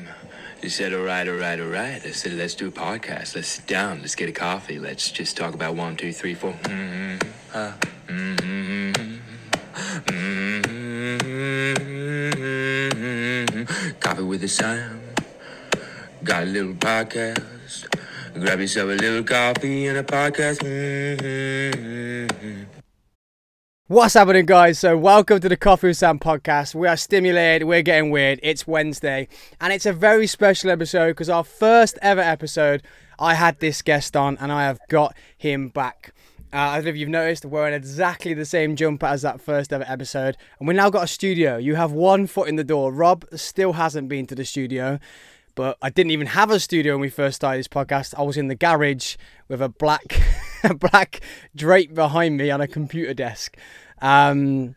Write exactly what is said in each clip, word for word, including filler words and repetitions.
Sam. He said, all right, all right, all right. I said, let's do a podcast. Let's sit down. Let's get a coffee. Let's just talk about one, two, three, four. Mm-hmm. Uh, mm-hmm. Mm-hmm. Coffee with the Sam. Got a little podcast. Grab yourself a little coffee and a podcast. Mm-hmm. What's happening, guys? So welcome to the Coffee with Sam podcast. We are stimulated, we're getting weird, it's Wednesday, and it's a very special episode because our first ever episode, I had this guest on and I have got him back. Uh, I don't know if you've noticed, wearing exactly the same jumper as that first ever episode, and we've now got a studio. You have one foot in the door. Rob still hasn't been to the studio, but I didn't even have a studio when we first started this podcast. I was in the garage with a black... a black drape behind me on a computer desk. Um,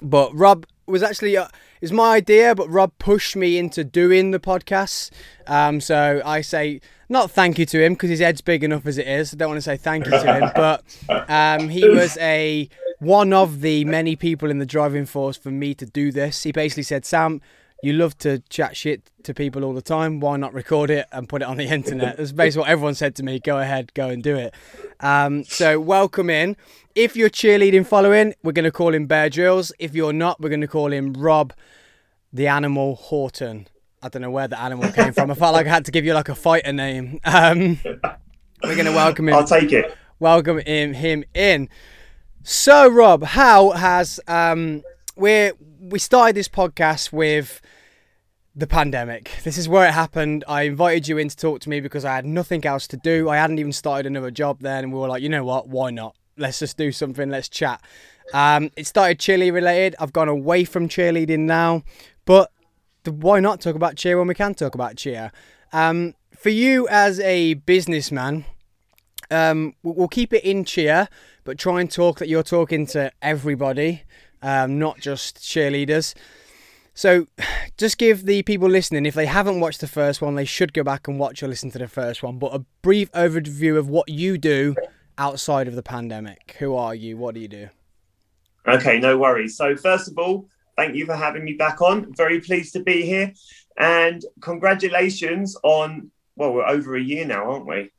but Rob was actually, uh, it was my idea, but Rob pushed me into doing the podcast. Um, so I say, not thank you to him because his head's big enough as it is. I don't want to say thank you to him, but um, he was a one of the many people in the driving force for me to do this. He basically said, Sam, you love to chat shit to people all the time. Why not record it and put it on the internet? That's basically what everyone said to me. Go ahead, go and do it. Um, so welcome in. If you're cheerleading following, we're going to call him Bear Drills. If you're not, we're going to call him Rob the Animal Horton. I don't know where the animal came from. I felt like I had to give you like a fighter name. Um, we're going to welcome him. I'll take it. Welcome him, him in. So Rob, how has... Um, we're... We started this podcast with the pandemic. This is where it happened. I invited you in to talk to me because I had nothing else to do. I hadn't even started another job then. And we were like, you know what? Why not? Let's just do something. Let's chat. Um, it started cheerleading related. I've gone away from cheerleading now. But why not talk about cheer when we can talk about cheer? Um, for you as a businessman, um, we'll keep it in cheer, but try and talk that you're talking to everybody. Um, not just cheerleaders. So just give the people listening, if they haven't watched the first one, they should go back and watch or listen to the first one, but a brief overview of what you do outside of the pandemic. Who are you? What do you do? Okay, no worries. So first of all, thank you for having me back on. Very pleased to be here. And congratulations on, well, we're over a year now, aren't we?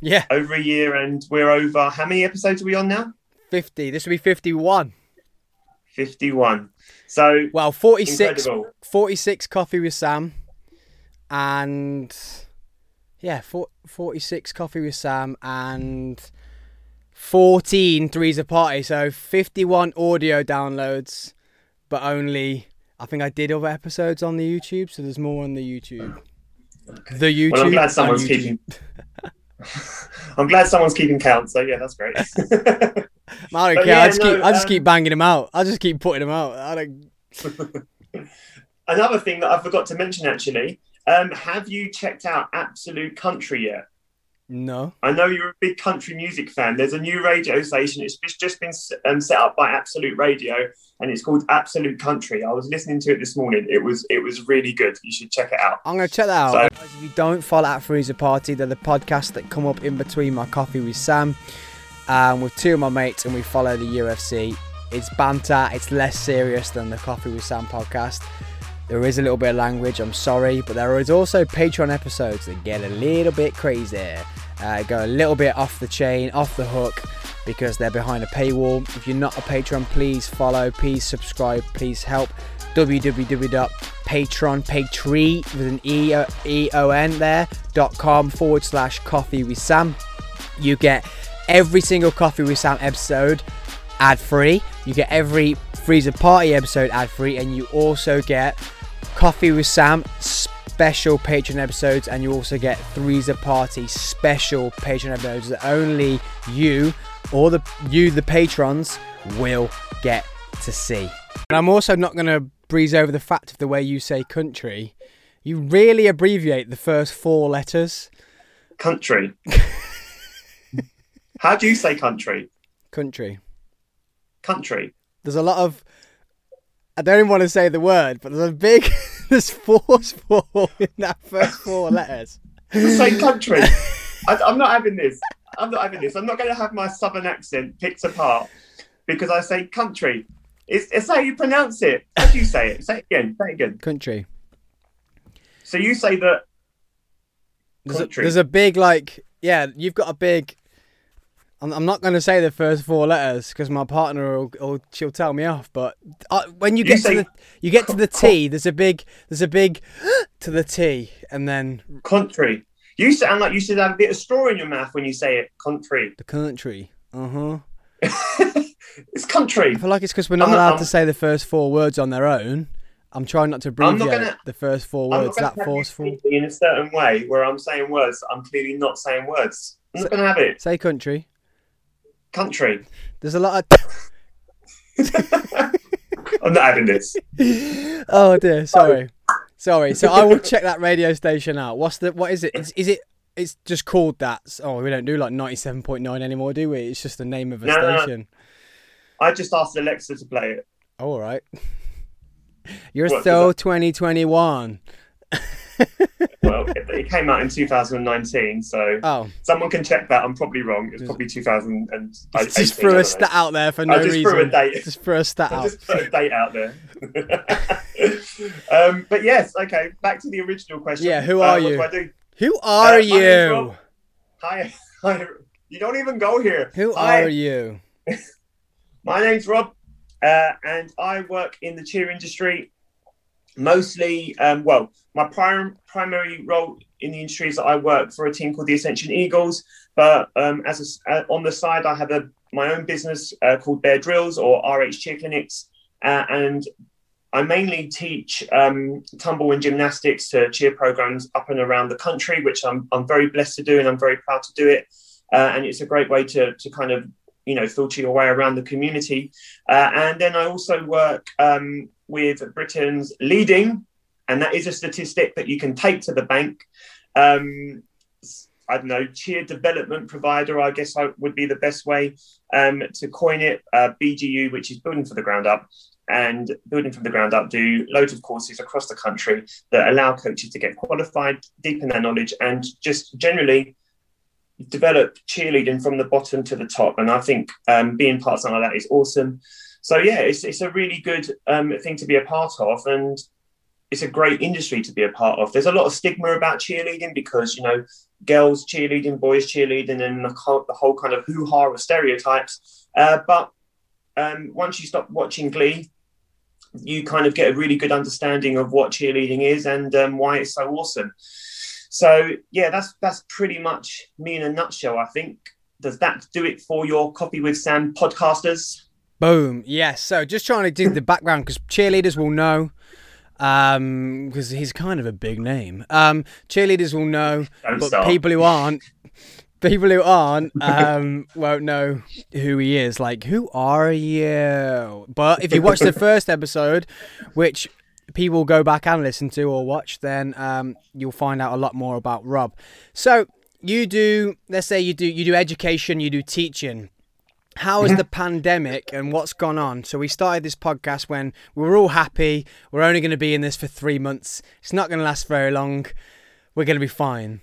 Yeah. Over a year and we're over, how many episodes are we on now? fifty. This will be fifty-one. fifty-one. So well, forty-six, forty-six Coffee with Sam, and yeah, forty-six Coffee with Sam, and fourteen Three's a Party. So fifty-one audio downloads, but only I think I did other episodes on the YouTube. So there's more on the YouTube. Okay. The YouTube. Well, I'm glad someone's YouTube. keeping. I'm glad someone's keeping count. So yeah, that's great. I don't care. Yeah, I just, no, keep, I just um, keep banging them out. I just keep putting them out. I don't... Another thing that I forgot to mention, actually, um, have you checked out Absolute Country yet? No. I know you're a big country music fan. There's a new radio station. It's just been um, set up by Absolute Radio, and it's called Absolute Country. I was listening to it this morning. It was it was really good. You should check it out. I'm going to check that out. So, if you don't follow at Frieza Party, they're the podcasts that come up in between my Coffee with Sam. Um, with two of my mates, and we follow the U F C. It's banter, it's less serious than the Coffee with Sam podcast. There is a little bit of language, I'm sorry, but there is also Patreon episodes that get a little bit crazy, uh, go a little bit off the chain, off the hook, because they're behind a paywall. If you're not a patron, please follow, please subscribe, please help. www.patreon, patreon with an E O N there, dot com forward slash Coffee with Sam. You get every single Coffee with Sam episode ad-free. You get every Frieza Party episode ad-free, and you also get Coffee with Sam special Patreon episodes, and you also get Frieza Party special Patreon episodes that only you or the you the patrons will get to see. And I'm also not going to breeze over the fact of the way you say country. You really abbreviate the first four letters. Country. How do you say country? Country. Country. There's a lot of... I don't even want to say the word, but there's a big... there's force four in that first four letters. Say country. I, I'm not having this. I'm not having this. I'm not going to have my southern accent picked apart because I say country. It's, it's how you pronounce it. How do you say it? Say it again. Say it again. Country. So you say that there's a, there's a big, like, yeah, you've got a big. I'm, I'm not going to say the first four letters because my partner will, will she'll tell me off. But uh, when you, you get say, to the you get to the T, there's a big there's a big to the T, and then country. You sound like you should have a bit of straw in your mouth when you say it. Country. The country. Uh huh. It's country. I feel like it's because we're not, not allowed I'm... to say the first four words on their own. I'm trying not to abbreviate not gonna, the first four words that forceful. In a certain way where I'm saying words, I'm clearly not saying words. I'm so, not going to have it. Say country. Country. There's a lot of... I'm not having this. Oh, dear. Sorry. Oh. Sorry. So I will check that radio station out. What's the? What is it? Is, is it... It's just called that. Oh, we don't do like ninety-seven point nine anymore, do we? It's just the name of a no, station. No. I just asked Alexa to play it. Oh, all right. You're what, so twenty twenty-one. Well, it came out in two thousand nineteen, so oh. someone can check that. I'm probably wrong. It's probably two thousand eighteen. Just threw a stat out there for no I just reason. Threw a date. Just threw a stat I out. Just threw a date out there. um, but yes, okay. Back to the original question. Yeah, who are uh, you? What do I do? Who are uh, you? Hi, hi. You don't even go here. Who hi. are you? My name's Rob, uh, and I work in the cheer industry. Mostly, um, well, my prim- primary role in the industry is that I work for a team called the Ascension Eagles. But um, as a, uh, on the side, I have a, my own business uh, called Bear Drills or R H Cheer Clinics, uh, and I mainly teach um, tumble and gymnastics to cheer programs up and around the country, which I'm I'm very blessed to do, and I'm very proud to do it. Uh, and it's a great way to to kind of, you know, filter your way around the community. Uh, and then I also work um, with Britain's leading, and that is a statistic that you can take to the bank. Um, I don't know, cheer development provider, I guess I would be the best way um, to coin it. Uh, B G U, which is building for the ground up. And building from the ground up do loads of courses across the country that allow coaches to get qualified, deepen their knowledge, and just generally develop cheerleading from the bottom to the top. And I think um, being part of something like that is awesome. So yeah, it's it's a really good um, thing to be a part of, and it's a great industry to be a part of. There's a lot of stigma about cheerleading because, you know, girls cheerleading, boys cheerleading, and the whole, the whole kind of hoo-ha of stereotypes. Uh, but um, once you stop watching Glee, you kind of get a really good understanding of what cheerleading is and um, why it's so awesome. So yeah, that's that's pretty much me in a nutshell, I think. Does that do it for your Coffee with Sam podcasters? Boom. Yes. So just trying to do the background because cheerleaders will know, um, because he's kind of a big name. Um, cheerleaders will know, Don't but start. people who aren't, people who aren't um, won't know who he is. Like, who are you? But if you watch the first episode, which people go back and listen to or watch, then um, you'll find out a lot more about Rob. So you do, let's say you do, you do education, you do teaching. How is the pandemic and what's gone on? So we started this podcast when we were all happy. We're only going to be in this for three months. It's not going to last very long. We're going to be fine.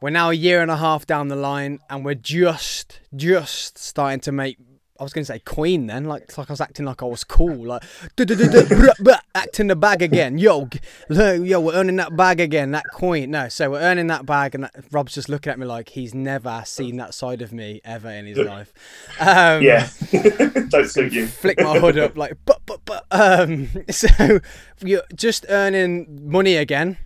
We're now a year and a half down the line, and we're just, just starting to make. I was going to say Queen then, like like I was acting like I was cool, like acting the bag again. Yo, yo, we're earning that bag again, that coin. No, so we're earning that bag, and that, Rob's just looking at me like he's never seen that side of me ever in his life. Um, yeah, don't suit you. Flick my hood up, like but but but. Um, so you're just earning money again.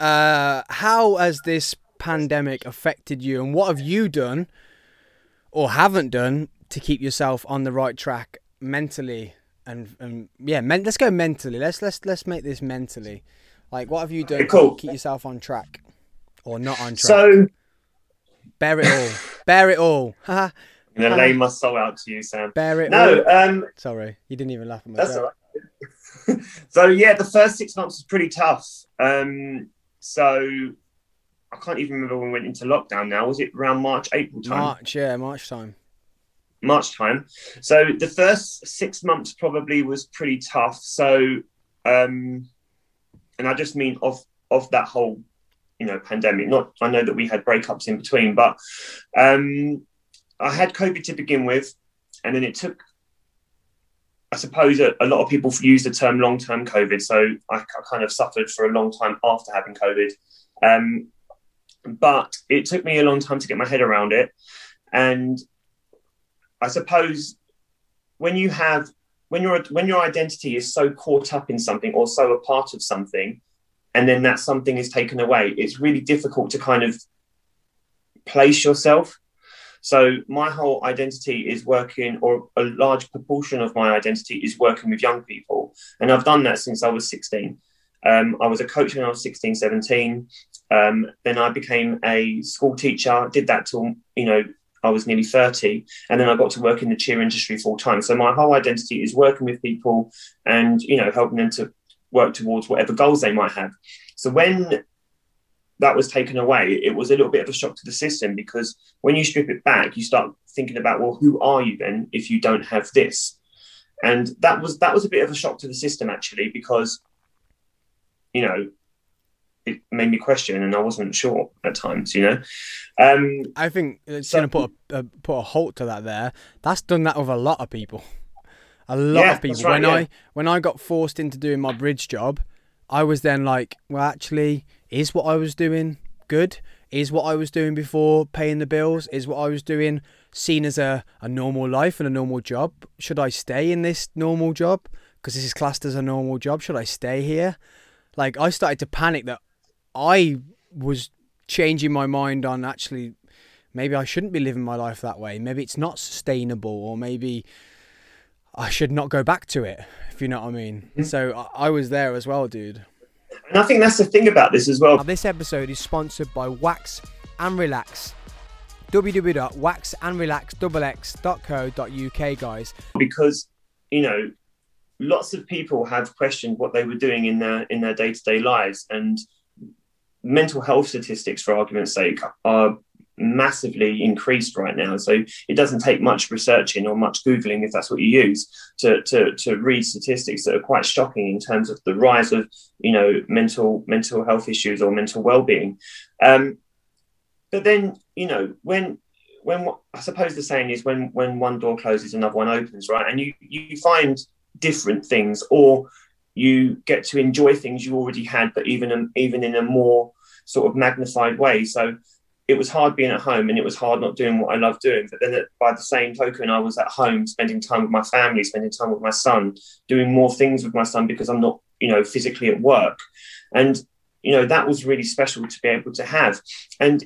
Uh, how has this pandemic affected you, and what have you done or haven't done to keep yourself on the right track mentally and, and yeah men- let's go mentally let's let's let's make this mentally, like, what have you done cool. to keep yourself on track or not on track? So bear it all. Bear it all. I'm gonna lay my soul out to you, Sam. Bear it no, all no um sorry you didn't even laugh at my joke. All right. So yeah, the first six months was pretty tough. um so I can't even remember when we went into lockdown now. Was it around March, April time? March, yeah, March time. March time. So the first six months probably was pretty tough. So, um, and I just mean off of that whole, you know, pandemic. Not, I know that we had breakups in between, but um, I had COVID to begin with, and then it took I suppose a, a lot of people use the term long-term COVID. So I kind of suffered for a long time after having COVID. Um, but it took me a long time to get my head around it. And I suppose when you have, when your when your identity is so caught up in something or so a part of something, and then that something is taken away, it's really difficult to kind of place yourself. So my whole identity is working, or a large proportion of my identity is working with young people. And I've done that since I was sixteen. Um, I was a coach when I was sixteen, seventeen. Um, then I became a school teacher, did that till, you know, I was nearly thirty. And then I got to work in the cheer industry full time. So my whole identity is working with people and, you know, helping them to work towards whatever goals they might have. So when that was taken away, it was a little bit of a shock to the system, because when you strip it back, you start thinking about, well, who are you then if you don't have this? And that was that was a bit of a shock to the system, actually, because, you know, it made me question, and I wasn't sure at times, you know. Um, I think it's so, going to put a, a put a halt to that there. That's done that with a lot of people. A lot yeah, of people. Right, when yeah. I when I got forced into doing my bridge job, I was then like, well, actually, is what I was doing good? Is what I was doing before paying the bills? Is what I was doing seen as a, a normal life and a normal job? Should I stay in this normal job? Because this is classed as a normal job. Should I stay here? Like, I started to panic that I was changing my mind on, actually, maybe I shouldn't be living my life that way. Maybe it's not sustainable, or maybe I should not go back to it, if you know what I mean. Mm-hmm. So I was there as well, dude. And I think that's the thing about this as well. Now, this episode is sponsored by Wax and Relax. w w w dot wax and relax double x dot co dot u k, guys. Because, you know, lots of people have questioned what they were doing in their in their day-to-day lives. And mental health statistics, for argument's sake, are massively increased right now. So it doesn't take much researching or much Googling, if that's what you use, to to to read statistics that are quite shocking in terms of the rise of, you know, mental mental health issues or mental well-being. Um, but then, you know, when when I suppose the saying is when when one door closes, another one opens, right? And you you find different things, or you get to enjoy things you already had, but even even in a more sort of magnified way. So it was hard being at home, and it was hard not doing what I love doing. But then by the same token, I was at home spending time with my family, spending time with my son, doing more things with my son because I'm not, you know, physically at work. And, you know, that was really special to be able to have. And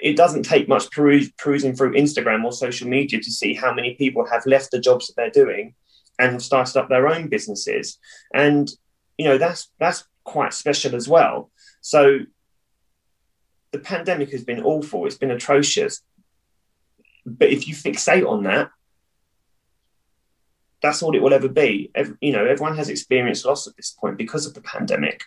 it doesn't take much perus- perusing through Instagram or social media to see how many people have left the jobs that they're doing and have started up their own businesses. And, you know, that's that's quite special as well. So the pandemic has been awful. It's been atrocious. But if you fixate on that, that's all it will ever be. Every, you know, everyone has experienced loss at this point because of the pandemic.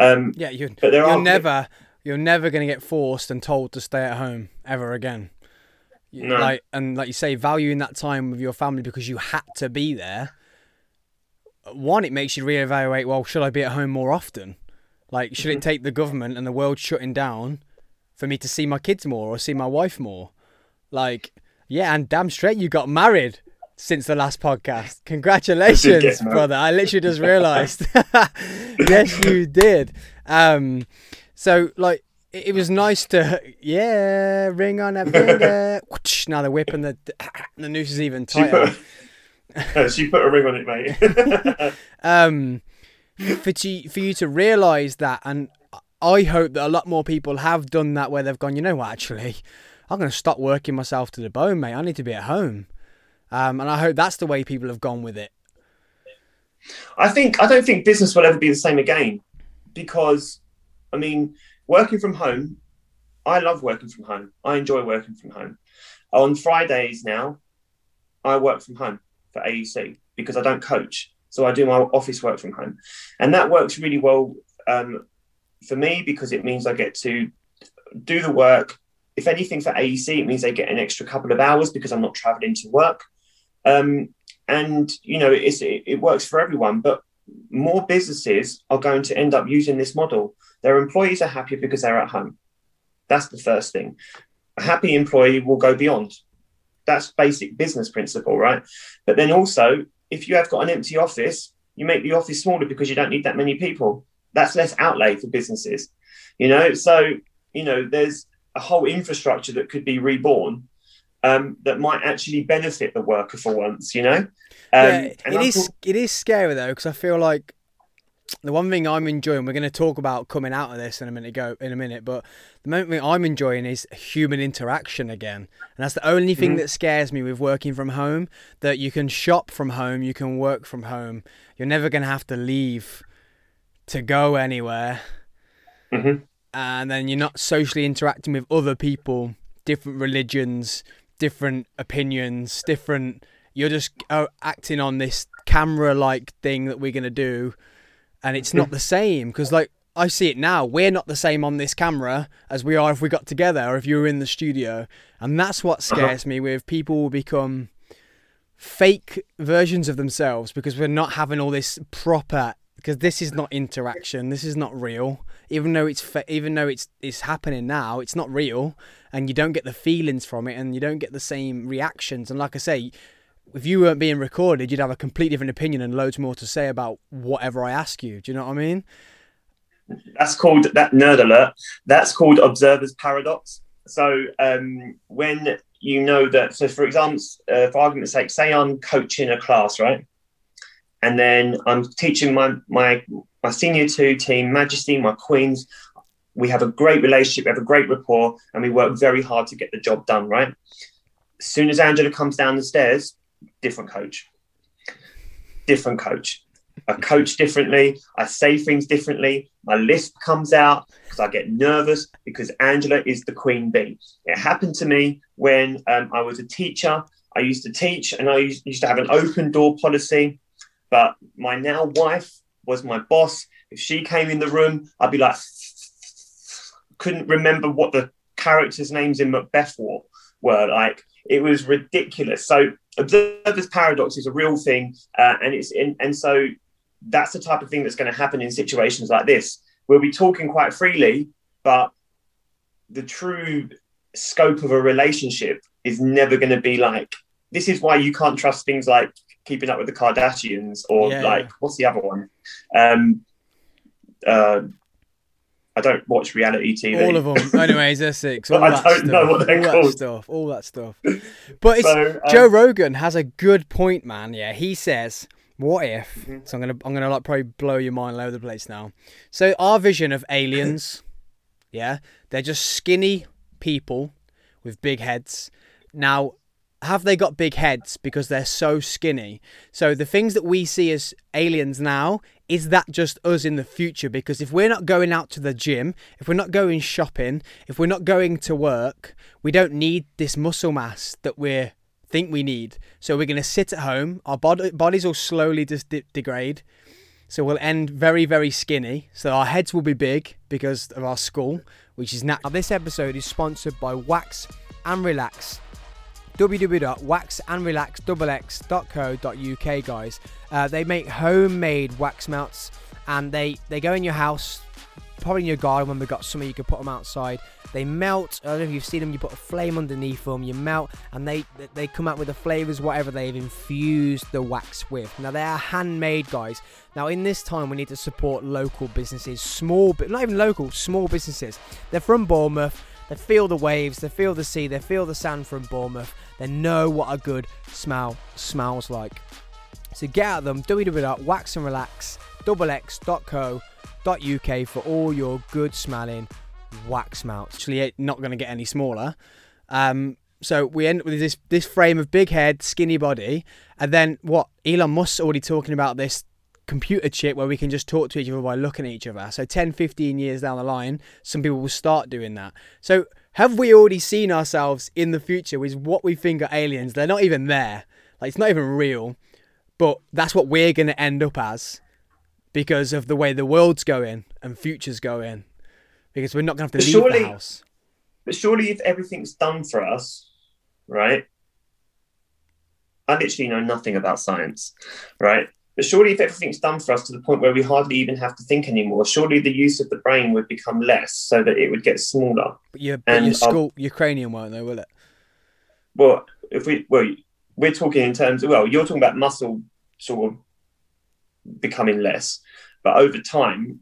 Um, yeah, you're, but there you're are... never, you're never going to get forced and told to stay at home ever again. No. Like, and like you say, valuing that time with your family because you had to be there. One, it makes you reevaluate. Well, should I be at home more often? Like, should it take the government and the world shutting down for me to see my kids more or see my wife more? Like, yeah, and damn straight you got married since the last podcast. Congratulations, brother. I literally just realised. Yes, you did. Um, so, like, it, it was nice to, yeah, ring on a finger. Now the whip and the, the noose is even tighter. She put, uh, she put a ring on it, mate. um... For, to, for you to realise that, and I hope that a lot more people have done that, where they've gone, you know what, actually, I'm going to stop working myself to the bone, mate. I need to be at home. Um, and I hope that's the way people have gone with it. I think I don't think business will ever be the same again, because, I mean, working from home, I love working from home. I enjoy working from home. On Fridays now, I work from home for A E C because I don't coach. So I do my office work from home, and that works really well um, for me, because it means I get to do the work. If anything, for A E C, it means they get an extra couple of hours because I'm not traveling to work. Um, and, you know, it's, it, it works for everyone, but more businesses are going to end up using this model. Their employees are happy because they're at home. That's the first thing. A happy employee will go beyond. That's basic business principle, right? But then also if you have got an empty office, you make the office smaller because you don't need that many people. That's less outlay for businesses, you know? So, you know, there's a whole infrastructure that could be reborn um, that might actually benefit the worker for once, you know? Um, yeah, and it, is, thought- it is scary though, because I feel like the one thing I'm enjoying, we're going to talk about coming out of this in a minute, go in a minute, but the main thing I'm enjoying is human interaction again. And that's the only thing mm-hmm. that scares me with working from home, that you can shop from home, you can work from home. You're never going to have to leave to go anywhere. Mm-hmm. And then you're not socially interacting with other people, different religions, different opinions, different, you're just acting on this camera-like thing that we're going to do. And it's not the same, because like I see it now, we're not the same on this camera as we are if we got together or if you were in the studio. And that's what scares uh-huh. me, with people will become fake versions of themselves because we're not having all this proper, because this is not interaction, this is not real. Even though it's fa- even though it's it's happening now, it's not real, and you don't get the feelings from it and you don't get the same reactions. And like I say, if you weren't being recorded, you'd have a completely different opinion and loads more to say about whatever I ask you. Do you know what I mean? That's called, that nerd alert, that's called observer's paradox. So um, when you know that, so for example, uh, for argument's sake, say I'm coaching a class, right? And then I'm teaching my, my, my senior two team, Majesty, my Queens. We have a great relationship, we have a great rapport, and we work very hard to get the job done, right? As soon as Angela comes down the stairs, different coach, different coach. I coach differently. I say things differently. My lisp comes out because I get nervous because Angela is the queen bee. It happened to me when um, I was a teacher. I used to teach and I used, used to have an open door policy, but my now wife was my boss. If she came in the room, I'd be like, couldn't remember what the characters' names in Macbeth were. were like, it was ridiculous. So observer's paradox is a real thing, uh, and it's in, and so that's the type of thing that's going to happen in situations like this. We'll be talking quite freely, but the true scope of a relationship is never going to be like, this is why you can't trust things like Keeping Up with the Kardashians or yeah, like, yeah. what's the other one? Um, uh, I don't watch reality T V. All of them. Anyways, Essex. All I that don't stuff. know what they're all called. That stuff, all that stuff. But it's, so, um, Joe Rogan has a good point, man. Yeah, he says, what if... Mm-hmm. So I'm going to I'm gonna like probably blow your mind all over the place now. So our vision of aliens, yeah, they're just skinny people with big heads. Now, have they got big heads because they're so skinny? So the things that we see as aliens now... Is that just us in the future? Because if we're not going out to the gym, if we're not going shopping, if we're not going to work, we don't need this muscle mass that we think we need. So we're going to sit at home. Our bod- bodies will slowly just de- degrade. So we'll end very, very skinny. So our heads will be big because of our skull, which is natural. This episode is sponsored by Wax and Relax. w w w dot wax and relax double x dot co dot u k, guys. Uh, they make homemade wax melts, and they, they go in your house, probably in your garden when we've got summer, you can put them outside. They melt. I don't know if you've seen them, you put a flame underneath them, you melt, and they, they come out with the flavours, whatever they've infused the wax with. Now, they are handmade, guys. Now, in this time, we need to support local businesses, small, but not even local, small businesses. They're from Bournemouth. They feel the waves, they feel the sea, they feel the sand from Bournemouth. They know what a good smell smells like. So get at them, w w w dot wax and relax double x dot co dot u k for all your good smelling wax melts. Actually, not going to get any smaller. Um, so we end up with this, this frame of big head, skinny body. And then what? Elon Musk's already talking about this computer chip where we can just talk to each other by looking at each other. So ten, fifteen years down the line, some people will start doing that. So have we already seen ourselves in the future with what we think are aliens? They're not even there. Like, it's not even real. But that's what we're going to end up as because of the way the world's going and future's going. Because we're not going to have to leave the house. But surely if everything's done for us, right? I literally know nothing about science, right? But surely if everything's done for us to the point where we hardly even have to think anymore, surely the use of the brain would become less so that it would get smaller. But your, but your, skull, your cranium won't though, will it? Well, if we, well, we're talking in terms of, well, you're talking about muscle sort of becoming less. But over time,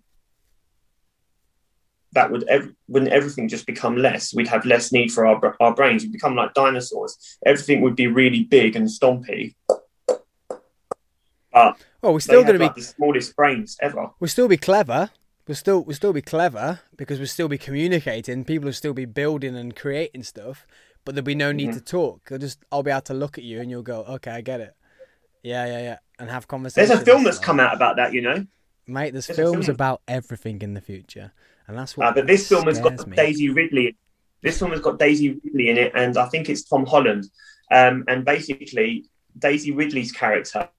that would ev- wouldn't everything just become less? We'd have less need for our our brains. We'd become like dinosaurs. Everything would be really big and stompy. But well, we're still going to be like the smallest brains ever. We'll still be clever. We'll still we'll still be clever because we'll still be communicating. People will still be building and creating stuff, but there'll be no need mm-hmm. to talk. I'll just I'll be able to look at you and you'll go, okay, I get it. Yeah, yeah, yeah, and have conversations. There's a film that's come out about that, you know, mate. There's, there's films film. about everything in the future, and that's what. Uh, but this film has got me. Daisy Ridley. This film has got Daisy Ridley in it, and I think it's Tom Holland. Um, and basically, Daisy Ridley's character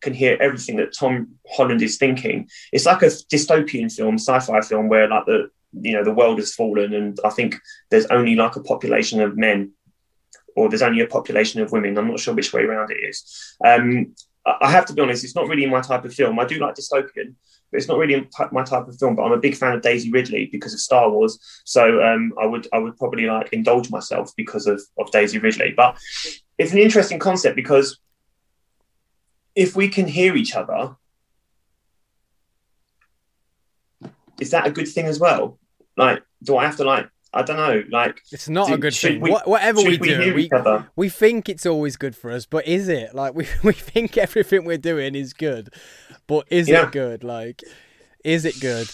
can hear everything that Tom Holland is thinking. It's like a dystopian film, sci-fi film, where like the you know the world has fallen, and I think there's only like a population of men, or there's only a population of women. I'm not sure which way around it is. Um, I have to be honest, it's not really my type of film. I do like dystopian, but it's not really my type of film. But I'm a big fan of Daisy Ridley because of Star Wars. So um, I would I would probably like indulge myself because of, of Daisy Ridley. But it's an interesting concept because if we can hear each other, is that a good thing as well? Like, do I have to like, I don't know, like... It's not do, a good thing. We, Whatever we, we do, we, we think it's always good for us, but is it? Like, we, we think everything we're doing is good, but is yeah. it good? Like, is it good?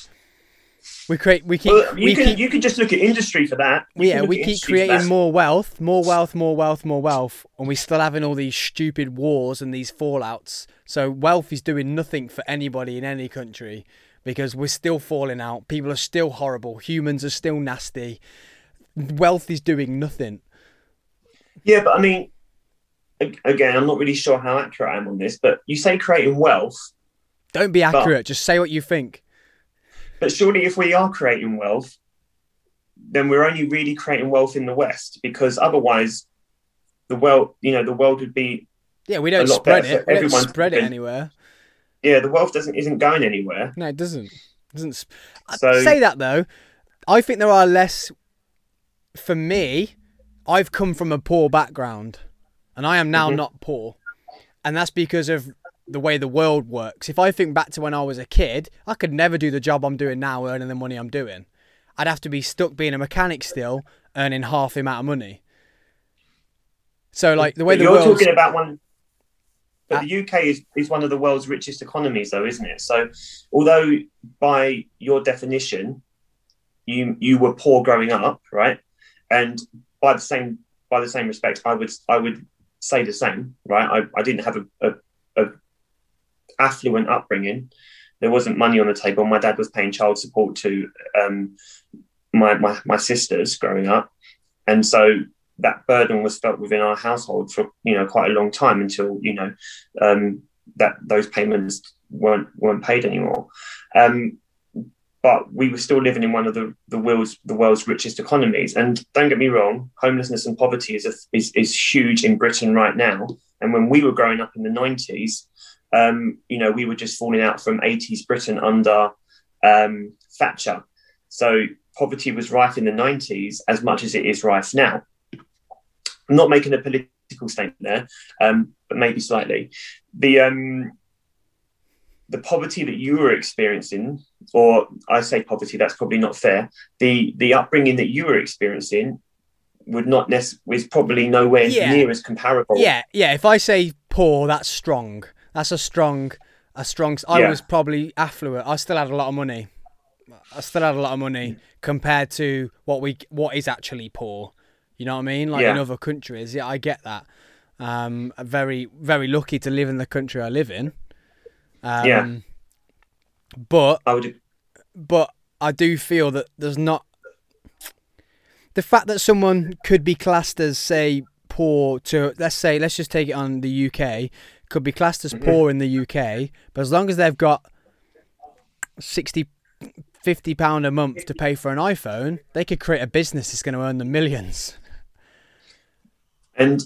We create... We keep... Well, you, we can, keep you can just look at industry for that. You yeah, we keep creating more wealth, more wealth, more wealth, more wealth, and we're still having all these stupid wars and these fallouts. So wealth is doing nothing for anybody in any country, because we're still falling out. People are still horrible. Humans are still nasty. Wealth is doing nothing. Yeah, but I mean, again, I'm not really sure how accurate I am on this, but you say creating wealth. Don't be accurate. But, just say what you think. But surely if we are creating wealth, then we're only really creating wealth in the West, because otherwise the world, you know, the world would be yeah, we don't spread it. We don't spread it anywhere. Yeah, the wealth doesn't isn't going anywhere. No, it doesn't. It doesn't. Sp- so, I'd say that though, I think there are less. For me, I've come from a poor background, and I am now mm-hmm. not poor, and that's because of the way the world works. If I think back to when I was a kid, I could never do the job I'm doing now, earning the money I'm doing. I'd have to be stuck being a mechanic still, earning half the amount of money. So, like the way the world. You're talking about one. But the U K is, is one of the world's richest economies, though, isn't it? So although by your definition, you you were poor growing up, right? And by the same by the same respect, I would I would say the same, right? I, I didn't have a, a, a affluent upbringing. There wasn't money on the table. My dad was paying child support to um, my, my my sisters growing up. And so that burden was felt within our household for, you know, quite a long time until, you know, um, that those payments weren't weren't paid anymore. Um, but we were still living in one of the, the world's the world's richest economies. And don't get me wrong, homelessness and poverty is a, is is huge in Britain right now. And when we were growing up in the nineties, um, you know, we were just falling out from eighties Britain under um, Thatcher. So poverty was rife in the nineties as much as it is rife now. I'm not making a political statement there, um, but maybe slightly. The um, the poverty that you were experiencing, or I say poverty, that's probably not fair. The the upbringing that you were experiencing would not nec- was probably nowhere yeah. near as comparable. Yeah, yeah. If I say poor, that's strong. That's a strong, a strong. I yeah. was probably affluent. I still had a lot of money. I still had a lot of money compared to what we what is actually poor. You know what I mean? Like yeah. in other countries. Yeah, I get that. Um, I'm very, very lucky to live in the country I live in. Um, yeah. But I would... but I do feel that there's not... The fact that someone could be classed as, say, poor to... Let's say, let's just take it on the U K. Could be classed as mm-hmm. poor in the U K. But as long as they've got sixty, fifty pound a month to pay for an iPhone, they could create a business that's going to earn them millions. And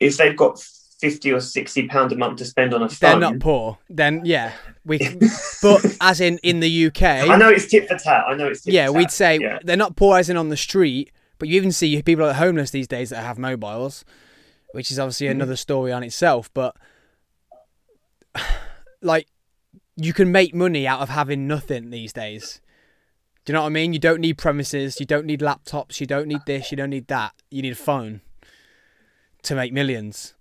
if they've got fifty or sixty pounds a month to spend on a phone... They're not poor. Then, yeah. we. Can, but as in in the U K... I know it's tit for tat. I know it's tit yeah, for tat. We'd say yeah. they're not poor as in on the street, but you even see people that are homeless these days that have mobiles, which is obviously mm. another story on itself. But like, you can make money out of having nothing these days. Do you know what I mean? You don't need premises. You don't need laptops. You don't need this. You don't need that. You need a phone to make millions.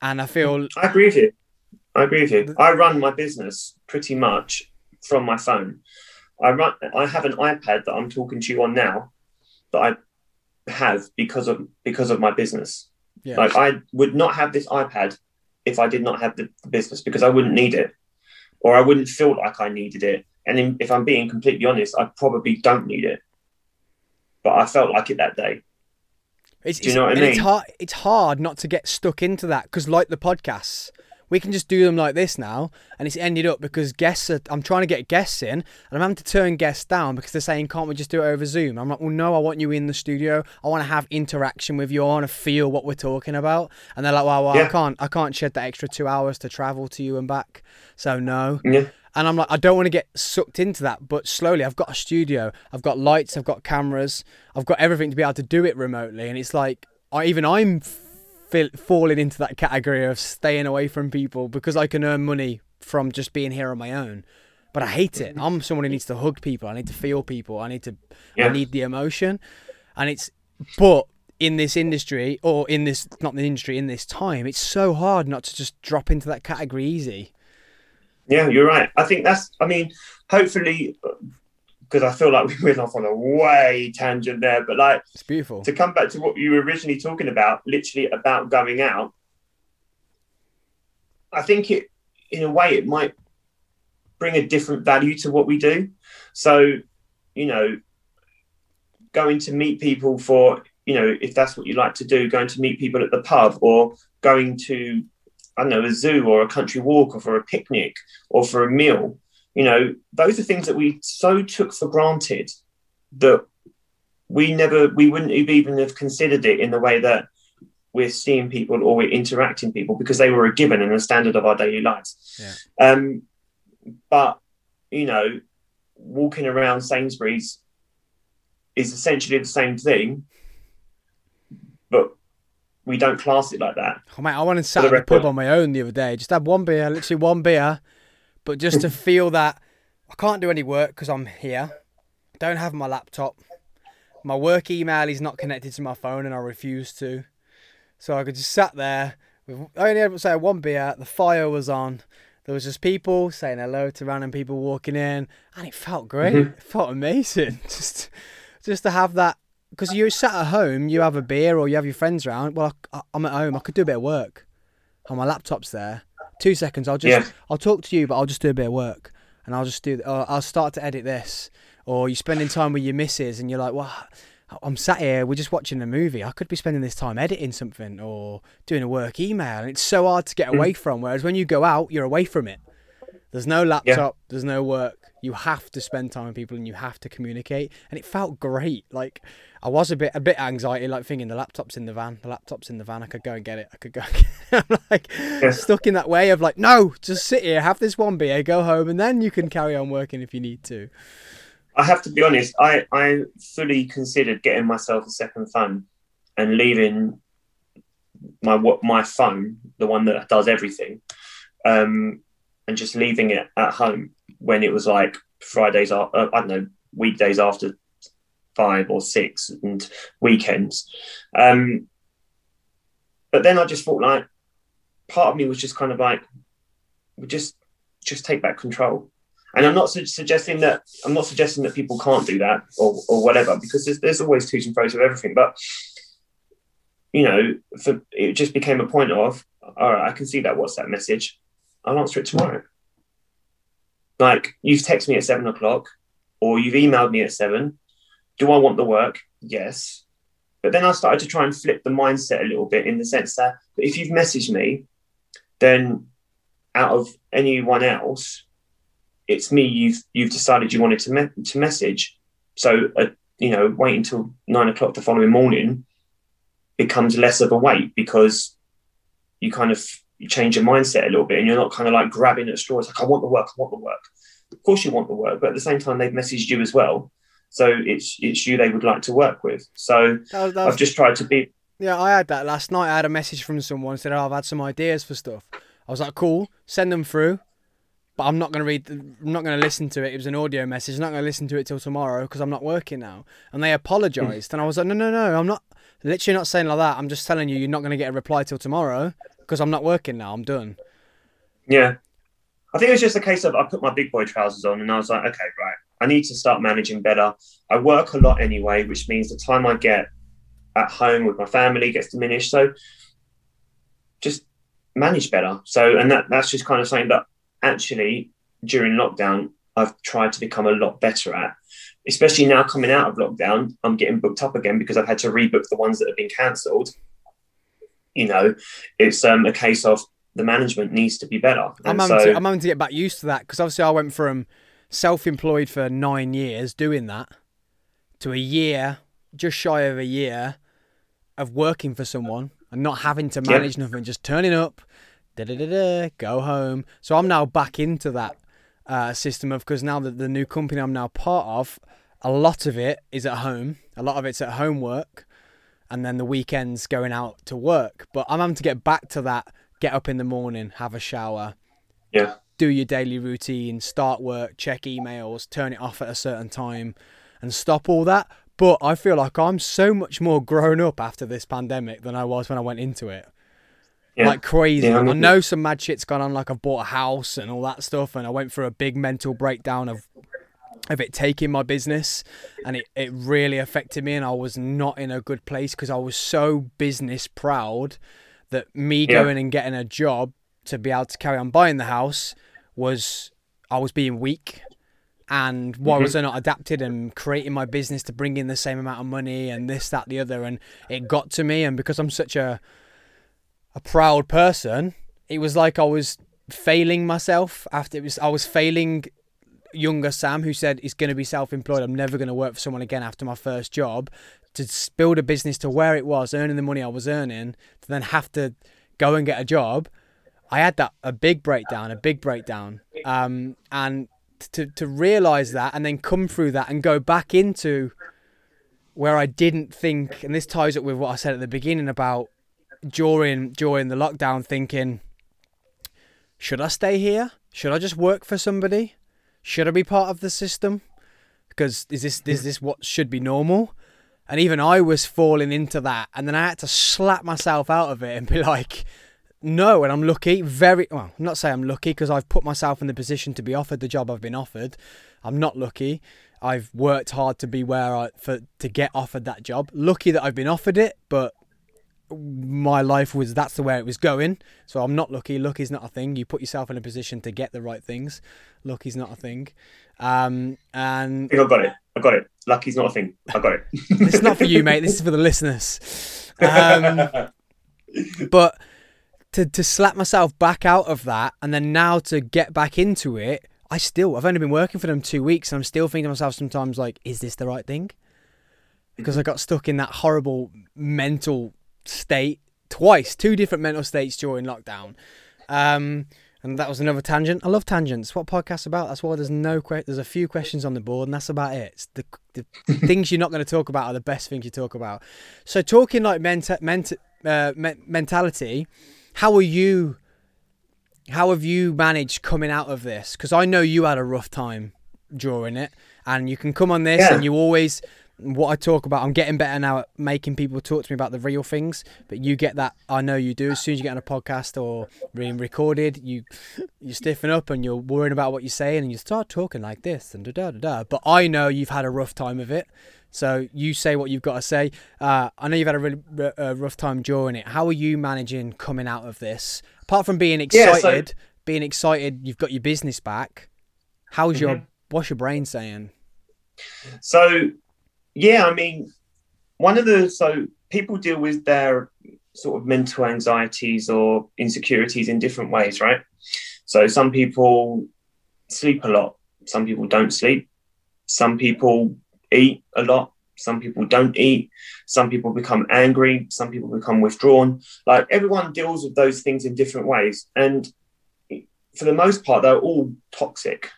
And I feel... I agree with you. I agree with you. I run my business pretty much from my phone. I run. I have an iPad that I'm talking to you on now that I have because of because of my business. Yeah. Like, I would not have this iPad if I did not have the, the business, because I wouldn't need it, or I wouldn't feel like I needed it. And in, if I'm being completely honest, I probably don't need it. But I felt like it that day. It's, do you know what I mean? It's hard, it's hard not to get stuck into that, because like the podcasts, we can just do them like this now, and it's ended up because guests are, I'm trying to get guests in, and I'm having to turn guests down because they're saying, can't we just do it over Zoom? I'm like, well, no, I want you in the studio. I want to have interaction with you. I want to feel what we're talking about. And they're like, well, well yeah. I can't I can't shed that extra two hours to travel to you and back. So no. Yeah. And I'm like, I don't want to get sucked into that, but slowly I've got a studio, I've got lights, I've got cameras, I've got everything to be able to do it remotely. And it's like, I, even I'm feel, falling into that category of staying away from people because I can earn money from just being here on my own. But I hate it. I'm someone who needs to hug people. I need to feel people. I need to, yeah. I need the emotion. And it's, but in this industry or in this, not the industry, in this time, it's so hard not to just drop into that category easy. Yeah, you're right. I think that's, I mean, hopefully, because I feel like we went off on a way tangent there, but like, it's beautiful. To come back to what you were originally talking about, literally about going out, I think it, in a way, it might bring a different value to what we do. So, you know, going to meet people for, you know, if that's what you like to do, going to meet people at the pub, or going to, I don't know, a zoo or a country walk, or for a picnic, or for a meal. You know, those are things that we so took for granted that we never, we wouldn't even have considered it in the way that we're seeing people or we're interacting with people, because they were a given and a standard of our daily lives. Yeah. Um, but, you know, walking around Sainsbury's is essentially the same thing, but we don't class it like that. Oh, mate, I went and sat at the pub on my own the other day. Just had one beer, literally one beer. But just to feel that I can't do any work because I'm here. I don't have my laptop. My work email is not connected to my phone, and I refuse to. So I could just sat there. With, I only had, say, one beer. The fire was on. There was just people saying hello to random people walking in. And it felt great. Mm-hmm. It felt amazing. Just, just to have that. Because you're sat at home, you have a beer or you have your friends around. Well, I, I'm at home. I could do a bit of work. And my laptop's there. Two seconds. I'll just, yeah. I'll talk to you, but I'll just do a bit of work. And I'll just do, or I'll start to edit this. Or you're spending time with your missus and you're like, well, I'm sat here. We're just watching a movie. I could be spending this time editing something or doing a work email. And it's so hard to get away from. Whereas when you go out, you're away from it. There's no laptop. Yeah. There's no work. You have to spend time with people and you have to communicate. And it felt great. Like, I was a bit a bit anxiety, like thinking the laptop's in the van. The laptop's in the van. I could go and get it. I could go and get it. I'm like, yeah. stuck in that way of like, no, just sit here, have this one beer, go home, and then you can carry on working if you need to. I have to be honest. I, I fully considered getting myself a second phone and leaving my my phone, the one that does everything, um, and just leaving it at home when it was like Fridays, uh, I don't know, weekdays after five or six and weekends. Um, but then I just thought, like, part of me was just kind of like, we just, just take back control. And I'm not su- suggesting that, I'm not suggesting that people can't do that or, or whatever, because there's, there's always twos and throws of everything. But, you know, for, it just became a point of, all right, I can see that WhatsApp message. I'll answer it tomorrow. Like, you've texted me at seven o'clock or you've emailed me at seven. Do I want the work? Yes. But then I started to try and flip the mindset a little bit, in the sense that if you've messaged me, then out of anyone else, it's me you've you've decided you wanted to me- to message. So, uh, you know, wait until nine o'clock the following morning becomes less of a wait, because you kind of you change your mindset a little bit and you're not kind of like grabbing at straws. Like, I want the work. I want the work. Of course you want the work, but at the same time, they've messaged you as well. So it's, it's you they would like to work with. So that was, that was, I've just tried to be. Yeah. I had that last night. I had a message from someone, said, oh, I've had some ideas for stuff. I was like, cool, send them through. But I'm not going to read, the, I'm not going to listen to it. It was an audio message. I'm not going to listen to it till tomorrow because I'm not working now. And they apologised. And I was like, no, no, no, I'm not, literally not saying like that. I'm just telling you, you're not going to get a reply till tomorrow because I'm not working now. I'm done. Yeah. I think it was just a case of I put my big boy trousers on and I was like, okay, right. I need to start managing better. I work a lot anyway, which means the time I get at home with my family gets diminished. So just manage better. So, and that, that's just kind of something that actually during lockdown, I've tried to become a lot better at, especially now coming out of lockdown, I'm getting booked up again because I've had to rebook the ones that have been cancelled. You know, it's um, a case of the management needs to be better. I'm having, so, to, I'm having to get back used to that because obviously I went from self-employed for nine years doing that to a year, just shy of a year of working for someone and not having to manage yeah. nothing, just turning up, da da da da, go home. So I'm now back into that uh, system of, because now that the new company I'm now part of, a lot of it is at home. A lot of it's at home work and then the weekends going out to work. But I'm having to get back to that, get up in the morning, have a shower, yeah, do your daily routine, start work, check emails, turn it off at a certain time and stop all that. But I feel like I'm so much more grown up after this pandemic than I was when I went into it. Yeah. Like crazy. Yeah, I mean, I know some mad shit's gone on, like I've bought a house and all that stuff, and I went through a big mental breakdown of of it taking my business, and it, it really affected me, and I was not in a good place because I was so business proud that me yeah. going and getting a job to be able to carry on buying the house was, I was being weak. And why mm-hmm. was I not adapted and creating my business to bring in the same amount of money and this, that, the other, and it got to me. And because I'm such a a proud person, it was like I was failing myself. After it was, I was failing younger Sam, who said he's going to be self-employed. I'm never going to work for someone again after my first job. To build a business to where it was, earning the money I was earning, to then have to go and get a job. I had that a big breakdown, a big breakdown, um, and to to realize that and then come through that and go back into where I didn't think, and this ties up with what I said at the beginning about during during the lockdown, thinking, should I stay here? Should I just work for somebody? Should I be part of the system? Because is this is this what should be normal? And even I was falling into that, and then I had to slap myself out of it and be like, no. And I'm lucky, very well, I'm not saying I'm lucky because I've put myself in the position to be offered the job I've been offered. I'm not lucky. I've worked hard to be where I, for, to get offered that job. Lucky that I've been offered it, but my life was, that's the way it was going. So I'm not lucky. Lucky's not a thing. You put yourself in a position to get the right things. Lucky's not a thing. Um, and I think I've got it. I got it. Lucky's not a thing. I got it. It's not for you, mate. This is for the listeners. Um, but to to slap myself back out of that, and then now to get back into it, I still, I've only been working for them two weeks and I'm still thinking to myself sometimes, like, is this the right thing? Because I got stuck in that horrible mental state twice, two different mental states during lockdown. Um, and that was another tangent. I love tangents. What podcast's about? That's why there's no que- there's a few questions on the board, and that's about it. It's the, the things you're not going to talk about are the best things you talk about. So talking like menta- menta- uh, me- mentality, how are you, how have you managed coming out of this? Because I know you had a rough time during it, and you can come on this yeah. and you always, what I talk about, I'm getting better now at making people talk to me about the real things, but you get that, I know you do, as soon as you get on a podcast or being recorded, you you stiffen up and you're worrying about what you're saying and you start talking like this and da da da da. But I know you've had a rough time of it, so you say what you've got to say. Uh, I know you've had a really r- uh, rough time during it. How are you managing coming out of this? Apart from being excited, yeah, so... being excited, you've got your business back. How's mm-hmm. your, what's your brain saying? So, yeah, I mean, one of the, so people deal with their sort of mental anxieties or insecurities in different ways, right? So some people sleep a lot. Some people don't sleep. Some people eat a lot, some people don't eat, some people become angry, some people become withdrawn. Like, everyone deals with those things in different ways, and for the most part they're all toxic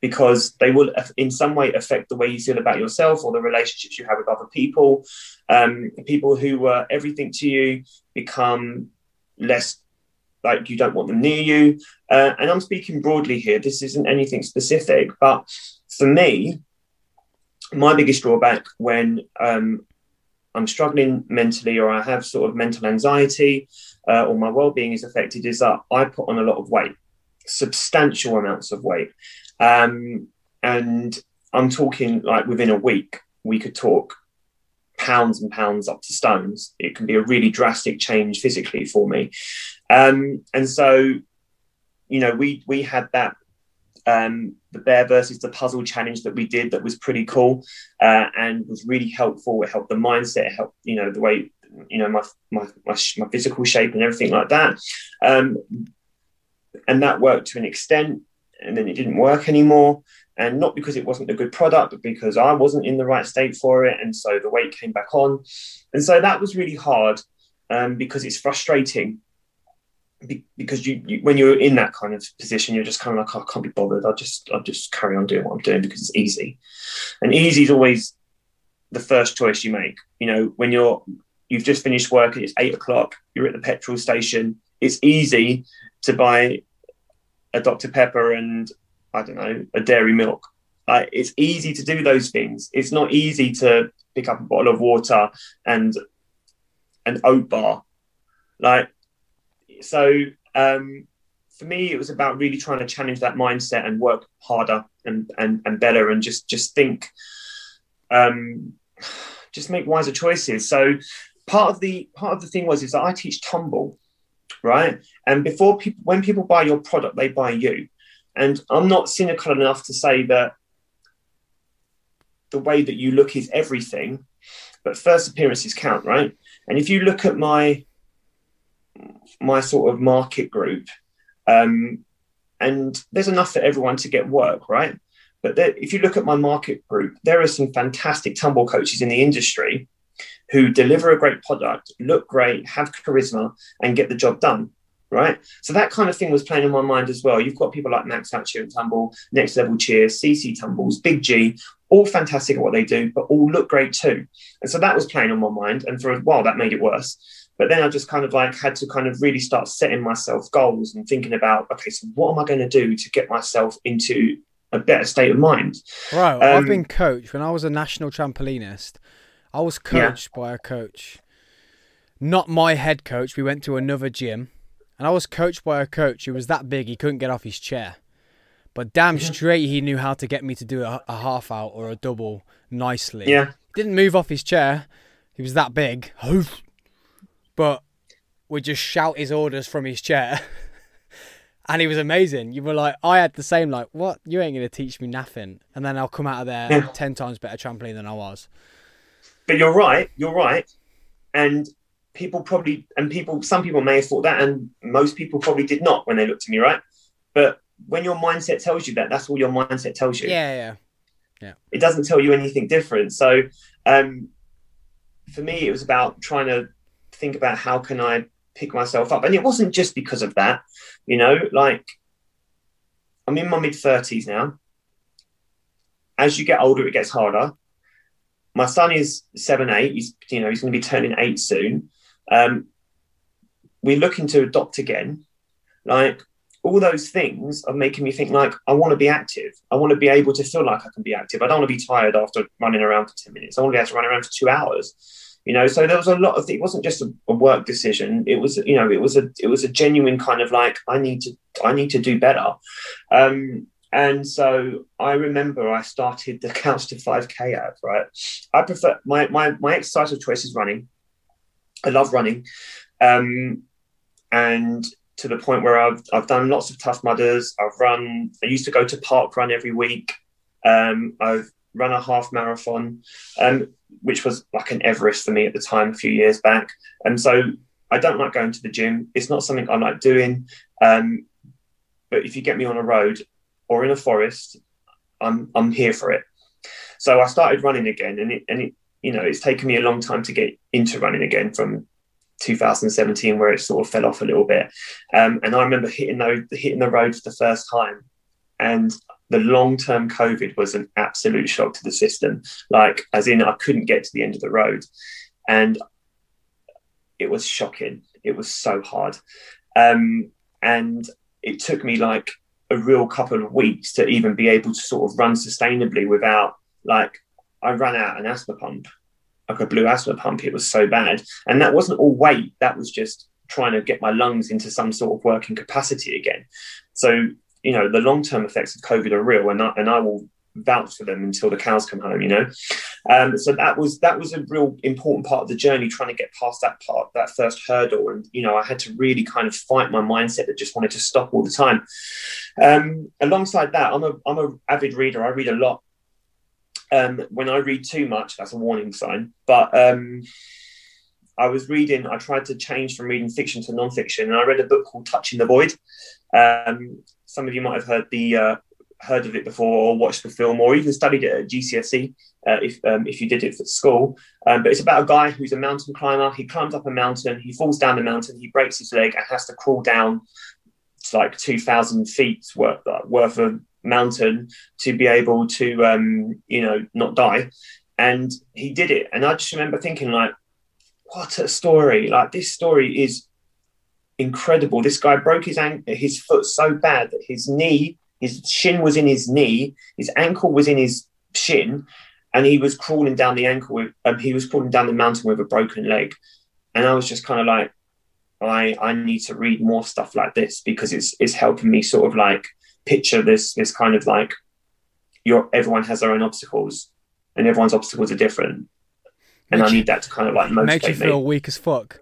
because they will in some way affect the way you feel about yourself or the relationships you have with other people. Um people who were everything to you become less like you don't want them near you. Uh, and I'm speaking broadly here. This isn't anything specific, but for me, my biggest drawback when um, I'm struggling mentally, or I have sort of mental anxiety, uh, or my well-being is affected, is that I put on a lot of weight, substantial amounts of weight. Um, and I'm talking like within a week, we could talk pounds and pounds up to stones. It can be a really drastic change physically for me. Um, and so, you know, we we had that, um, the Bear versus the Puzzle challenge that we did that was pretty cool uh, and was really helpful. It helped the mindset, it helped, you know, the way, you know, my my my, my physical shape and everything like that. Um, and that worked to an extent, and then it didn't work anymore. And not because it wasn't a good product, but because I wasn't in the right state for it. And so the weight came back on. And so that was really hard um, because it's frustrating. Be- because you, you, when you're in that kind of position, you're just kind of like, oh, I can't be bothered. I'll just, I'll just carry on doing what I'm doing because it's easy. And easy is always the first choice you make. You know, when you're, you've just finished work and it's eight o'clock, you're at the petrol station. It's easy to buy a Doctor Pepper and, I don't know, a dairy milk. Uh, it's easy to do those things. It's not easy to pick up a bottle of water and an oat bar. Like, so um, for me, it was about really trying to challenge that mindset and work harder and and, and better and just just think, um, just make wiser choices. So part of the part of the thing was is that I teach tumble, right? And before people, when people buy your product, they buy you. And I'm not cynical enough to say that the way that you look is everything, but first appearances count, right? And if you look at my my sort of market group, um, and there's enough for everyone to get work, right? But there, if you look at my market group, there are some fantastic tumble coaches in the industry who deliver a great product, look great, have charisma, and get the job done. Right. So that kind of thing was playing in my mind as well. You've got people like Max Outchew and Tumble, Next Level Cheer, C C Tumbles, Big G, all fantastic at what they do, but all look great too. And so that was playing on my mind. And for a while that made it worse. But then I just kind of like had to kind of really start setting myself goals and thinking about, okay, so what am I going to do to get myself into a better state of mind? Right. Um, I've been coached. When I was a national trampolinist, I was coached yeah. by a coach, not my head coach. We went to another gym. And I was coached by a coach who was that big he couldn't get off his chair. But damn straight he knew how to get me to do a, a half out or a double nicely. Yeah. Didn't move off his chair. He was that big. But would just shout his orders from his chair. And he was amazing. You were like, I had the same like, what? You ain't going to teach me nothing. And then I'll come out of there yeah. ten times better trampoline than I was. But you're right. You're right. And... People probably, and people, some people may have thought that, and most people probably did not when they looked at me, right? But when your mindset tells you that, that's all your mindset tells you. Yeah, yeah, yeah. It doesn't tell you anything different. So um, for me, it was about trying to think about how can I pick myself up. And it wasn't just because of that, you know, like I'm in my mid-thirties now. As you get older, it gets harder. My son is seven, eight. He's, you know, he's going to be turning eight soon. Um, we're looking to adopt again. Like all those things are making me think like, I want to be active. I want to be able to feel like I can be active. I don't want to be tired after running around for ten minutes. I want to be able to run around for two hours, you know? So there was a lot of, it wasn't just a, a work decision. It was, you know, it was a, it was a genuine kind of like, I need to, I need to do better. Um, And so I remember I started the Couch to five K app, right? I prefer, my my my exercise of choice is running. I love running. Um, and to the point where I've I've done lots of Tough Mudders. I've run, I used to go to park run every week. Um, I've run a half marathon, um, which was like an Everest for me at the time, a few years back. And so I don't like going to the gym. It's not something I like doing. Um, but if you get me on a road, or in a forest, I'm I'm here for it. So I started running again, and it and it, you know, it's taken me a long time to get into running again from two thousand seventeen, where it sort of fell off a little bit. Um, and I remember hitting the hitting the road for the first time, and the long term COVID was an absolute shock to the system. Like, as in, I couldn't get to the end of the road, and it was shocking. It was so hard. Um, and it took me like a real couple of weeks to even be able to sort of run sustainably without, like, I ran out an asthma pump, like a blue asthma pump. It was so bad. And that wasn't all weight. That was just trying to get my lungs into some sort of working capacity again. So, you know, the long-term effects of COVID are real, and I, and I will vouch for them until the cows come home, you know? Um, so that was, that was a real important part of the journey, trying to get past that part, that first hurdle. And, you know, I had to really kind of fight my mindset that just wanted to stop all the time. Um, alongside that, I'm a, I'm an avid reader. I read a lot. Um, when I read too much, that's a warning sign, but, um, I was reading, I tried to change from reading fiction to nonfiction, and I read a book called Touching the Void. Um, some of you might have heard the, uh, heard of it before, or watched the film, or even studied it at G C S E, uh, if um, if you did it at school. Um, but it's about a guy who's a mountain climber. He climbs up a mountain, he falls down the mountain, he breaks his leg and has to crawl down to like two thousand feet worth, uh, worth of mountain to be able to, um, you know, not die. And he did it. And I just remember thinking, like, what a story. Like, this story is incredible. This guy broke his an- his foot so bad that his knee, his shin was in his knee, his ankle was in his shin, and he was crawling down the ankle. With, um, he was crawling down the mountain with a broken leg. And I was just kind of like, I I need to read more stuff like this, because it's it's helping me sort of like picture this this kind of like, your everyone has their own obstacles, and everyone's obstacles are different. And makes I need that to kind of like motivate me. Makes you feel me. Weak as fuck.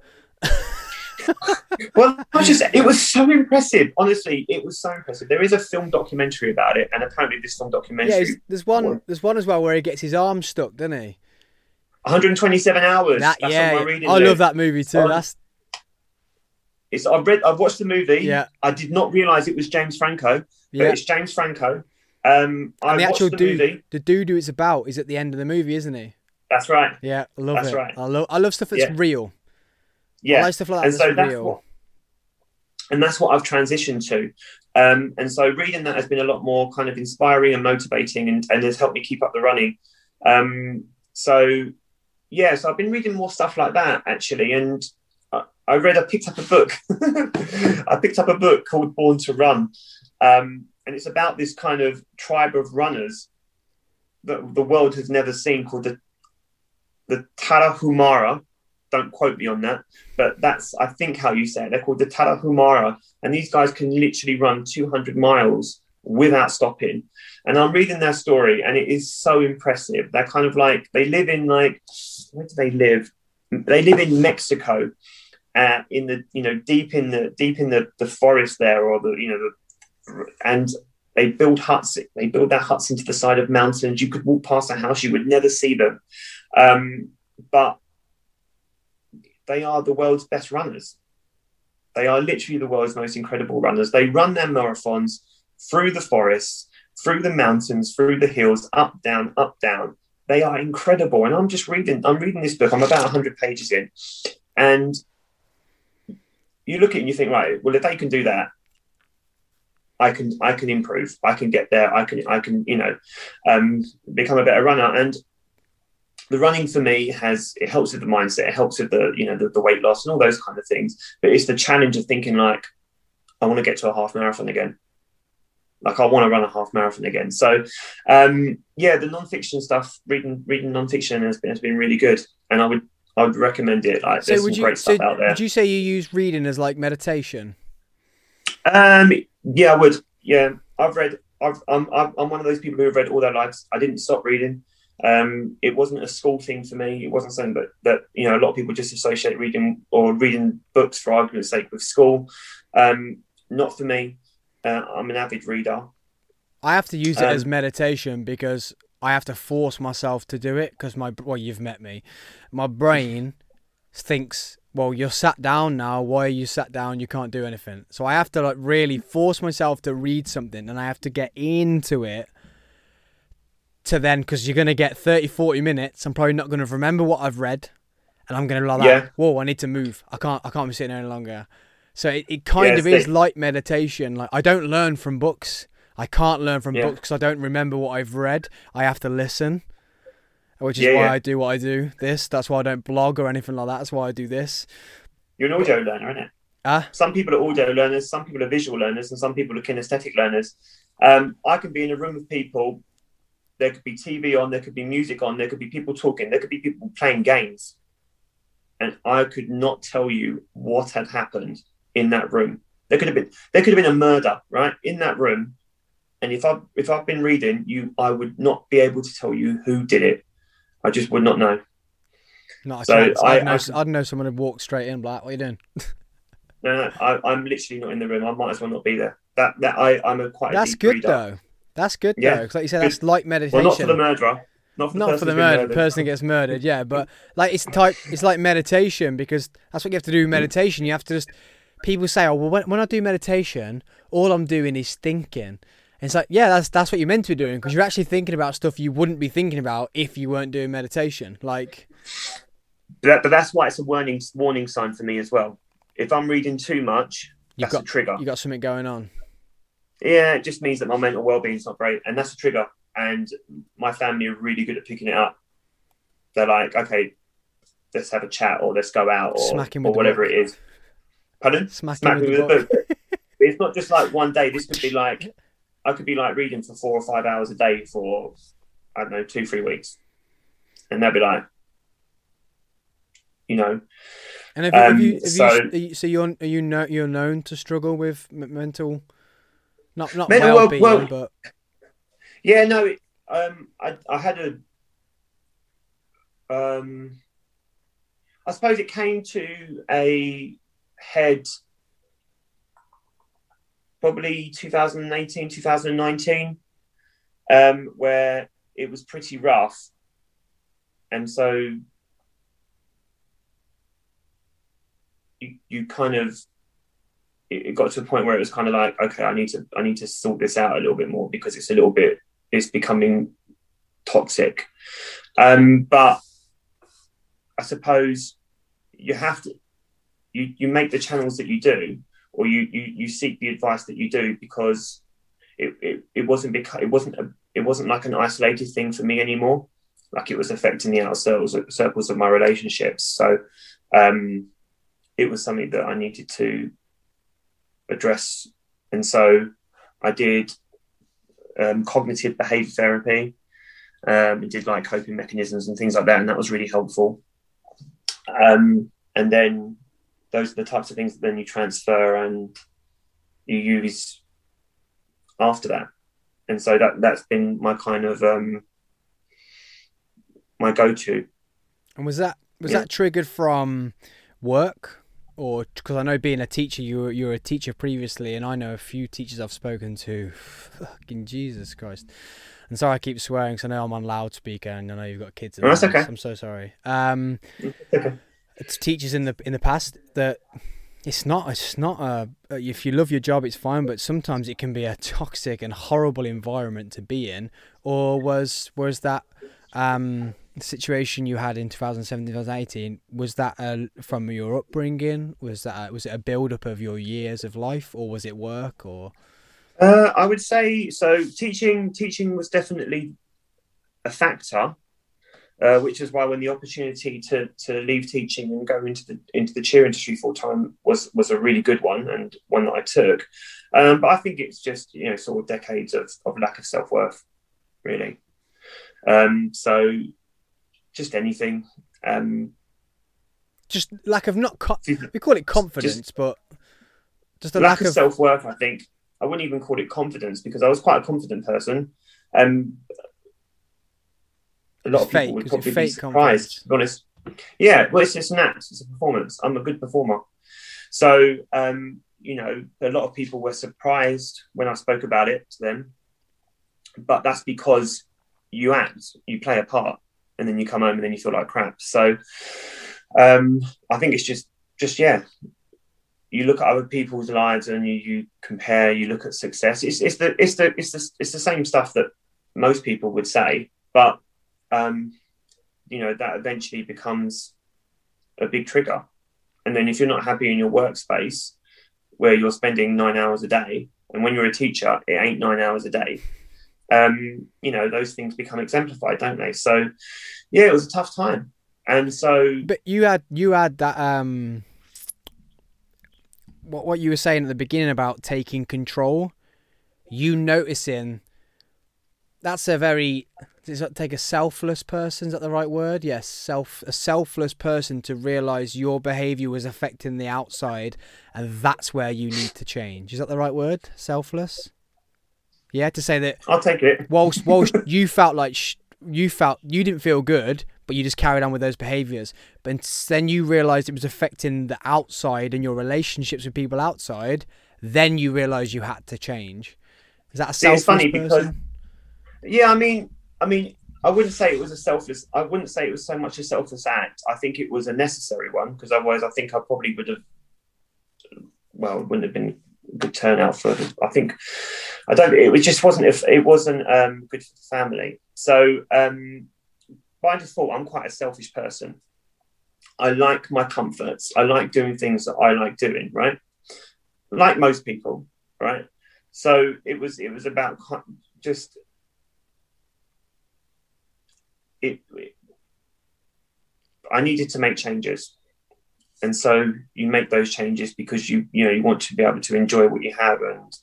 Well, I just, it was so impressive. Honestly, it was so impressive. There is a film documentary about it, and apparently this film documentary... Yeah, there's one or, There's one as well where he gets his arm stuck, doesn't he? one twenty-seven hours. That, that's yeah, on my reading I list. Love that movie too. Um, that's... It's I've read. I've watched the movie. Yeah. I did not realise it was James Franco, but yeah. It's James Franco. Um, I and the watched the dude, movie. The dude who it's about is at the end of the movie, isn't he? That's right. Yeah, I love that's it. Right. I love I love stuff that's yeah. real. Yeah, I like stuff like that and that's so that's real. What, and that's what I've transitioned to. Um, and so reading that has been a lot more kind of inspiring and motivating, and, and has helped me keep up the running. Um, so, yeah, so I've been reading more stuff like that, actually. And I, I read, I picked up a book. I picked up a book called Born to Run. Um, and it's about this kind of tribe of runners that the world has never seen, called the The Tarahumara, don't quote me on that, but that's, I think, how you say it. They're called the Tarahumara, and these guys can literally run two hundred miles without stopping. And I'm reading their story, and it is so impressive. They're kind of like, they live in like, where do they live? They live in Mexico, uh, in the, you know, deep in the, deep in the, the forest there, or the, you know, the, and they build huts, they build their huts into the side of mountains. You could walk past a house, you would never see them. Um, but they are the world's best runners. They are literally the world's most incredible runners. They run their marathons through the forests, through the mountains, through the hills, up, down, up, down. They are incredible. And I'm just reading, I'm reading this book. I'm about one hundred pages in. And you look at it and you think, right, well, if they can do that, I can, I can improve. I can get there. I can, I can, you know, um, become a better runner. And the running for me has, it helps with the mindset, it helps with the, you know, the, the weight loss and all those kind of things. But it's the challenge of thinking like, I want to get to a half marathon again. Like I want to run a half marathon again. So um, yeah, the nonfiction stuff, reading, reading nonfiction has been, has been really good. And I would, I would recommend it. Like so there's some you, great so stuff out there. Would you say you use reading as like meditation? Um, yeah, I would. Yeah. I've read, I've, I'm, I'm one of those people who have read all their lives. I didn't stop reading. Um, it wasn't a school thing for me. It wasn't something that, that, you know, a lot of people just associate reading or reading books for argument's sake with school. Um, not for me. Uh, I'm an avid reader. I have to use it um, as meditation because I have to force myself to do it because my, well, you've met me. My brain thinks, well, you're sat down now. Why are you sat down? You can't do anything. So I have to like really force myself to read something, and I have to get into it. To then, because you're going to get thirty, forty minutes. I'm probably not going to remember what I've read, and I'm going to be like, yeah. Whoa, I need to move. I can't I can't be sitting there any longer. So it, it kind yeah, of is the... like meditation. Like I don't learn from books. I can't learn from yeah. books because I don't remember what I've read. I have to listen, which is yeah, why yeah. I do what I do. This. That's why I don't blog or anything like that. That's why I do this. You're an audio learner, isn't it? Huh? Some people are audio learners, some people are visual learners, and some people are kinesthetic learners. Um, I can be in a room of people. There could be T V on, there could be music on, there could be people talking, there could be people playing games. And I could not tell you what had happened in that room. There could have been there could have been a murder, right, in that room. And if I if I've been reading, you I would not be able to tell you who did it. I just would not know. No, I so can't. I, I'd, know, I can... I'd know someone would walk straight in, like, what are you doing? no, no, I, I'm literally not in the room. I might as well not be there. That that I I'm a quite. That's a deep good reader. though. That's good yeah. though, because like you said, good. that's light meditation. Well, not for the murderer. Not for the, not person, for the murder, person who gets murdered, yeah, but like it's type, it's like meditation, because that's what you have to do with meditation. You have to just, people say, oh, well, when, when I do meditation, all I'm doing is thinking. And it's like, yeah, that's that's what you're meant to be doing, because you're actually thinking about stuff you wouldn't be thinking about if you weren't doing meditation. Like, But, but that's why it's a warning, warning sign for me as well. If I'm reading too much, that's got, a trigger. You've got something going on. Yeah, it just means that my mental well-being's not great, and that's a trigger. And my family are really good at picking it up. They're like, okay, let's have a chat, or let's go out, or, or whatever book. it is. Pardon? Smack, Smack him with, with the book. book. It's not just like one day. This could be like, I could be like reading for four or five hours a day for, I don't know, two, three weeks. And they'll be like, you know. And have you, um, have you, have so, you, so you're, are you know, you're known to struggle with mental, not, not mental well-being, well, but... Yeah, no, it, um, I, I had a, um, I suppose it came to a head probably twenty eighteen, twenty nineteen, um, where it was pretty rough. And so you, you kind of, it, it got to a point where it was kind of like, okay, I need to, I need to sort this out a little bit more, because it's a little bit, it's becoming toxic. Um, but I suppose you have to, you, you make the channels that you do, or you, you, you seek the advice that you do, because it, it, it wasn't, because it wasn't, a, it wasn't like an isolated thing for me anymore. Like, it was affecting the outer circles, circles of my relationships. So um, it was something that I needed to address. And so I did, Um, cognitive behavior therapy, um, and did like coping mechanisms and things like that, and that was really helpful. Um, and then those are the types of things that then you transfer and you use after that. And so that that's been my kind of um, my go-to. And was that was yeah. that triggered from work, or because I know being a teacher, you were, you were a teacher previously, and I know a few teachers I've spoken to, fucking Jesus Christ. And sorry I keep swearing, because I know I'm on loudspeaker, and I know you've got kids. In oh, that's okay. I'm so sorry. Um, okay. It's teachers in the in the past that it's not it's not a if you love your job, it's fine, but sometimes it can be a toxic and horrible environment to be in. Or was was that um. situation you had in twenty seventeen, twenty eighteen, was that uh, from your upbringing? Was that a, was it a build-up of your years of life, or was it work? Or uh, I would say so. Teaching, teaching was definitely a factor, uh, which is why when the opportunity to to leave teaching and go into the into the cheer industry full time was was a really good one, and one that I took. Um, but I think it's just you know sort of decades of of lack of self-worth, really. Um, so. Just anything. Um, just lack of not... Co- we call it confidence, just, but... just a lack, lack of, of self-worth, I think. I wouldn't even call it confidence, because I was quite a confident person. Um, a lot of people would probably be surprised, confidence. To be honest. Yeah, well, it's just an act. It's a performance. I'm a good performer. So, um, you know, a lot of people were surprised when I spoke about it to them. But that's because you act, you play a part. And then you come home and then you feel like crap. So um, I think it's just, just yeah. You look at other people's lives and you, you compare. You look at success. It's it's the it's the it's the it's the same stuff that most people would say, but um, you know that eventually becomes a big trigger. And then if you're not happy in your workspace, where you're spending nine hours a day, and when you're a teacher, it ain't nine hours a day. Um, you know, those things become exemplified, don't they? So, yeah, it was a tough time. And so... But you had you had that um, what what you were saying at the beginning about taking control, you noticing that's a very, does that take a selfless person? Is that the right word? Yes, self a selfless person to realise your behaviour was affecting the outside, and that's where you need to change. Is that the right word? Selfless? Yeah, to say that. I'll take it. Whilst whilst you felt like sh- you felt you didn't feel good, but you just carried on with those behaviours. But then you realised it was affecting the outside and your relationships with people outside. Then you realised you had to change. Is that a selfless person? It's funny because, yeah, I mean. I mean, I wouldn't say it was a selfless, I wouldn't say it was so much a selfless act. I think it was a necessary one, because otherwise I think I probably would have, well, it wouldn't have been a good turnout for, I think, I don't, it just wasn't, if it wasn't um, good for the family. So um, by default, I'm quite a selfish person. I like my comforts. I like doing things that I like doing, right? Like most people, right? So it was, it was about just, It, it, I needed to make changes, and so you make those changes because you you know you want to be able to enjoy what you have and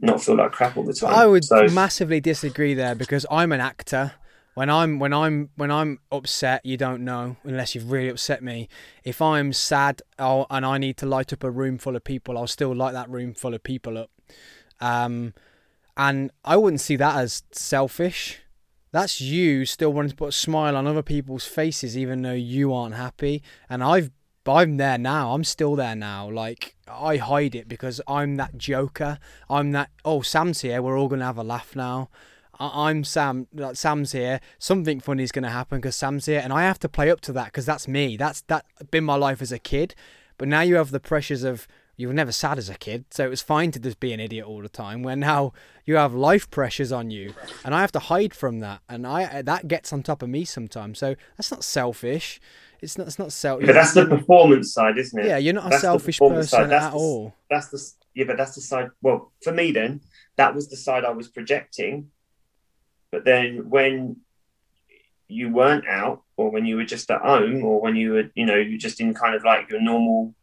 not feel like crap all the time. I would so. massively disagree there, because I'm an actor. When I'm when I'm when I'm upset, you don't know unless you've really upset me. If I'm sad I'll, and I need to light up a room full of people, I'll still light that room full of people up. Um, and I wouldn't see that as selfish. That's you still wanting to put a smile on other people's faces, even though you aren't happy. And I've, I'm there now. I'm still there now. Like, I hide it because I'm that joker. I'm that, oh, Sam's here. We're all going to have a laugh now. I, I'm Sam. Like, Sam's here. Something funny is going to happen because Sam's here. And I have to play up to that because that's me. That's that been my life as a kid. But now you have the pressures of, you were never sad as a kid, so it was fine to just be an idiot all the time, where now you have life pressures on you, and I have to hide from that, and I that gets on top of me sometimes. So that's not selfish. It's not it's not selfish. But that's the performance side, isn't it? Yeah, you're not that's a selfish person at the, all. That's the yeah, but that's the side. Well, for me then, that was the side I was projecting. But then when you weren't out, or when you were just at home, or when you were, you know, you're just in kind of like your normal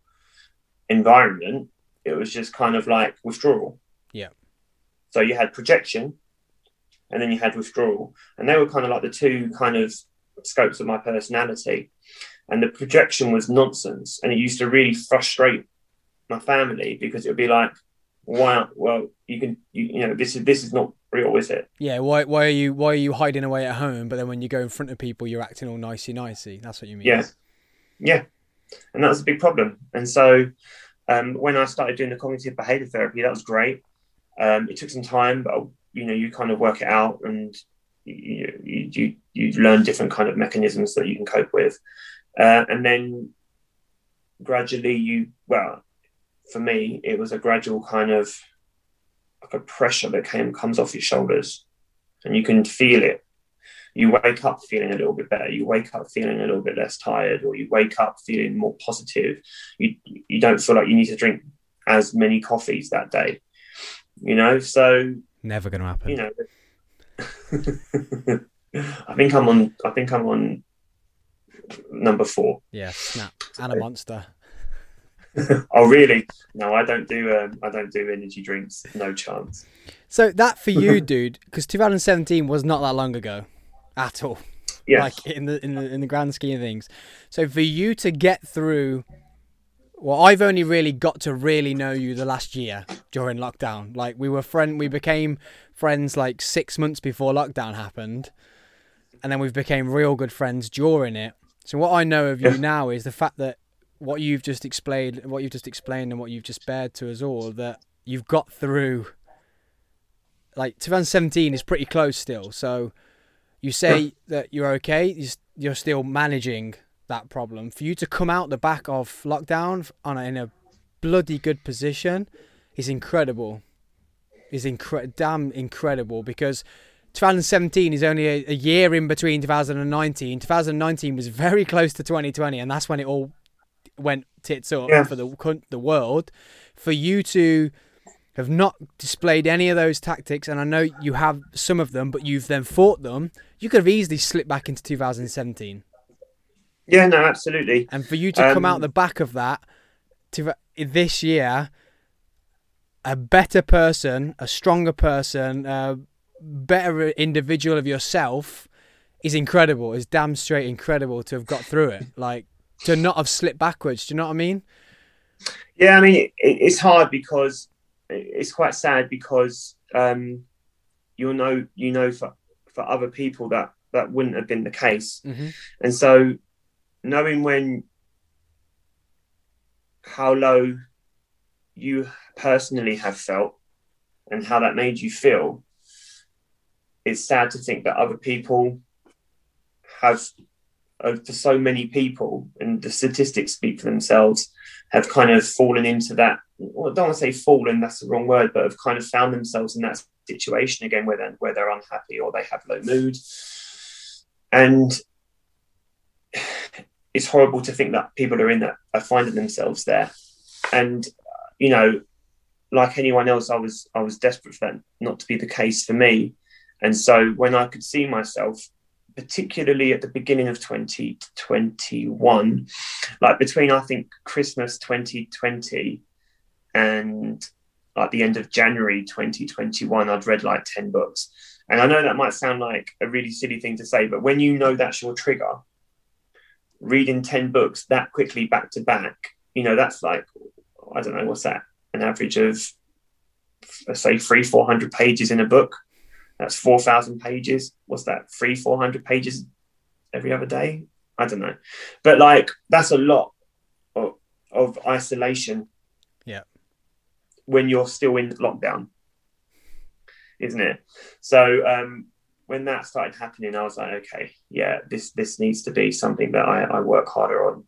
environment, it was just kind of like withdrawal. Yeah. So you had projection and then you had withdrawal, and they were kind of like the two kind of scopes of my personality. And the projection was nonsense, and it used to really frustrate my family because it would be like, wow, well, you can you, you know this is this is not real, is it? Yeah. Why why are you why are you hiding away at home, but then when you go in front of people you're acting all nicey nicey? That's what you mean. Yeah. Yeah. And that was a big problem. And so um, when I started doing the cognitive behavior therapy, that was great. Um, it took some time, but, you know, you kind of work it out, and you you, you, you learn different kind of mechanisms that you can cope with. Uh, and then gradually you, well, for me, it was a gradual kind of like a pressure that came comes off your shoulders, and you can feel it. You wake up feeling a little bit better. You wake up feeling a little bit less tired, or you wake up feeling more positive. You you don't feel like you need to drink as many coffees that day, you know? So never going to happen. You know, I think I'm on, I think I'm on number four. Yeah. Snap. And a monster. Oh, really? No, I don't do um, I don't do energy drinks. No chance. So that for you, dude, because two thousand seventeen was not that long ago. At all, yeah. Like in the in the in the grand scheme of things. So for you to get through, well, I've only really got to really know you the last year during lockdown. Like we were friend, we became friends like six months before lockdown happened, and then we've became real good friends during it. So what I know of you yeah. now is the fact that what you've just explained, what you've just explained, and what you've just bared to us all, that you've got through. Like twenty seventeen is pretty close still, so. You say that you're okay, you're still managing that problem. For you to come out the back of lockdown on a, in a bloody good position is incredible. Is incre- damn incredible, because twenty seventeen is only a, a year in between two thousand nineteen. two thousand nineteen was very close to twenty twenty, and that's when it all went tits up yeah. for the the world. For you to have not displayed any of those tactics, and I know you have some of them, but you've then fought them, you could have easily slipped back into two thousand seventeen. Yeah, no, absolutely. And for you to um, come out the back of that, to, this year a better person, a stronger person, a better individual of yourself is incredible. It's damn straight incredible to have got through it. Like, to not have slipped backwards. Do you know what I mean? Yeah, I mean, it, it's hard because it's quite sad because um, you'll know, you know, for, for other people that, that wouldn't have been the case. Mm-hmm. And so knowing when, how low you personally have felt and how that made you feel, it's sad to think that other people have, uh, for so many people, and the statistics speak for themselves, have kind of fallen into that. Well, I don't want to say fallen, that's the wrong word, but have kind of found themselves in that situation again where they're, where they're unhappy or they have low mood. And it's horrible to think that people are in that, are finding themselves there. And, you know, like anyone else, I was, I was desperate for that not to be the case for me. And so when I could see myself, particularly at the beginning of twenty twenty-one, like between, I think, Christmas twenty twenty and like the end of January twenty twenty-one, I'd read like ten books. And I know that might sound like a really silly thing to say, but when you know that's your trigger, reading ten books that quickly back to back, you know, that's like, I don't know, what's that? An average of, let's say, three, four hundred pages in a book. That's four thousand pages. What's that? Three, four hundred pages every other day? I don't know. But like, that's a lot of, of isolation. Yeah. When you're still in lockdown, isn't it? So um, when that started happening, I was like, okay, yeah, this, this needs to be something that I, I work harder on.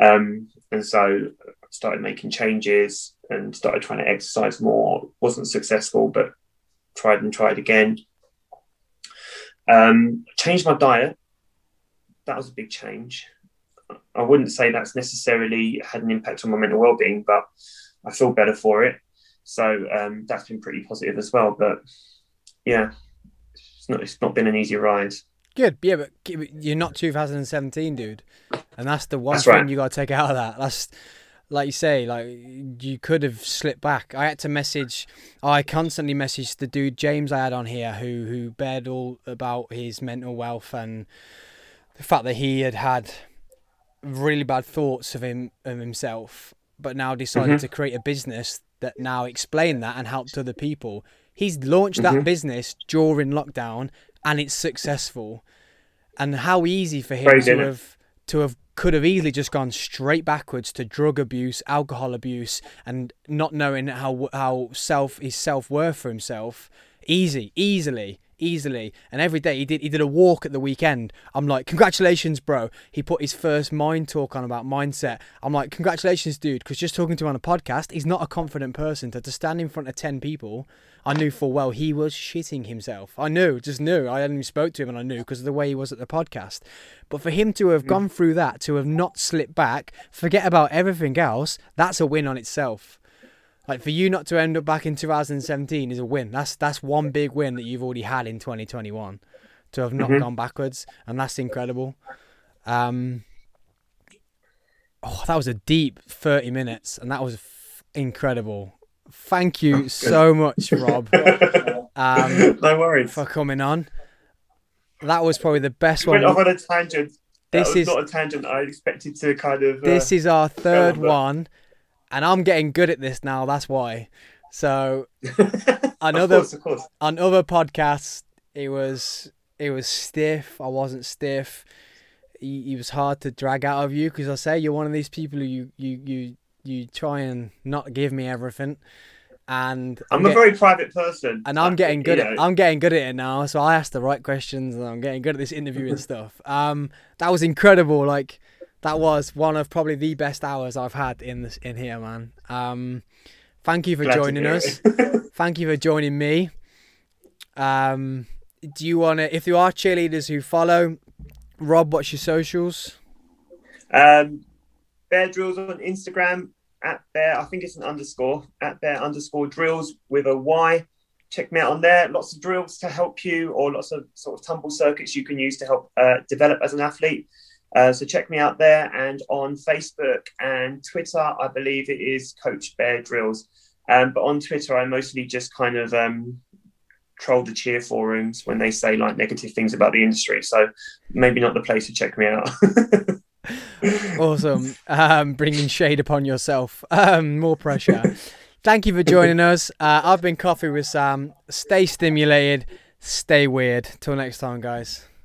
Um, and so I started making changes and started trying to exercise more. Wasn't successful, but tried and tried again. Um, changed my diet. That was a big change. I wouldn't say that's necessarily had an impact on my mental well-being, but I feel better for it. So um, that's been pretty positive as well. But yeah, it's not, it's not been an easy ride. Good. Yeah, but you're not two thousand seventeen, dude. And that's the one that's thing right. you got to take out of that. That's, like you say, like, you could have slipped back. I had to message, I constantly messaged the dude James I had on here who who bared all about his mental wealth and the fact that he had had really bad thoughts of him of himself, but now decided mm-hmm. to create a business that now explained that and helped other people. He's launched mm-hmm. that business during lockdown and it's successful. And how easy for him Crazy, to have to have. Could have easily just gone straight backwards to drug abuse, alcohol abuse, and not knowing how how self his self-worth for himself. Easy, easily, easily. And every day he did he did a walk at the weekend. I'm like, congratulations, bro. He put his first mind talk on about mindset. I'm like, congratulations, dude, because just talking to him on a podcast, he's not a confident person. To, to stand in front of ten people, I knew full well he was shitting himself. I knew, just knew. I hadn't even spoke to him and I knew because of the way he was at the podcast. But for him to have mm. gone through that, to have not slipped back, forget about everything else, that's a win on itself. Like, for you not to end up back in two thousand seventeen is a win. That's that's one big win that you've already had in twenty twenty-one, to have not mm-hmm. gone backwards, and that's incredible. Um, oh, that was a deep thirty minutes, and that was f- incredible. Thank you so much, Rob. um, no worries for coming on. That was probably the best you one. Went off on a tangent. This that is was not a tangent I expected to kind of. Uh, this is our third one. And I'm getting good at this now, that's why. So another of course, of course. on other podcasts, it was it was stiff. I wasn't stiff. It was hard to drag out of you because I say you're one of these people who you you you, you try and not give me everything. And I'm, I'm a getting, very private person, and I'm getting good. At, I'm getting good at it now. So I asked the right questions, and I'm getting good at this interviewing stuff. Um, that was incredible. Like. That was one of probably the best hours I've had in this, in here, man. Um, thank you for Glad joining us. Thank you for joining me. Um, do you want to, if you are cheerleaders who follow, Rob, what's your socials? Um, Bear Drills on Instagram, at Bear, I think it's an underscore, at Bear underscore Drills with a Y. Check me out on there. Lots of drills to help you, or lots of sort of tumble circuits you can use to help uh, develop as an athlete. Uh, so check me out there, and on Facebook and Twitter, I believe it is Coach Bear Drills. Um, but on Twitter, I mostly just kind of um, troll the cheer forums when they say like negative things about the industry. So maybe not the place to check me out. Awesome. Um, bringing shade upon yourself. Um, more pressure. Thank you for joining us. Uh, I've been Coffee with Sam. Stay stimulated. Stay weird. Till next time, guys.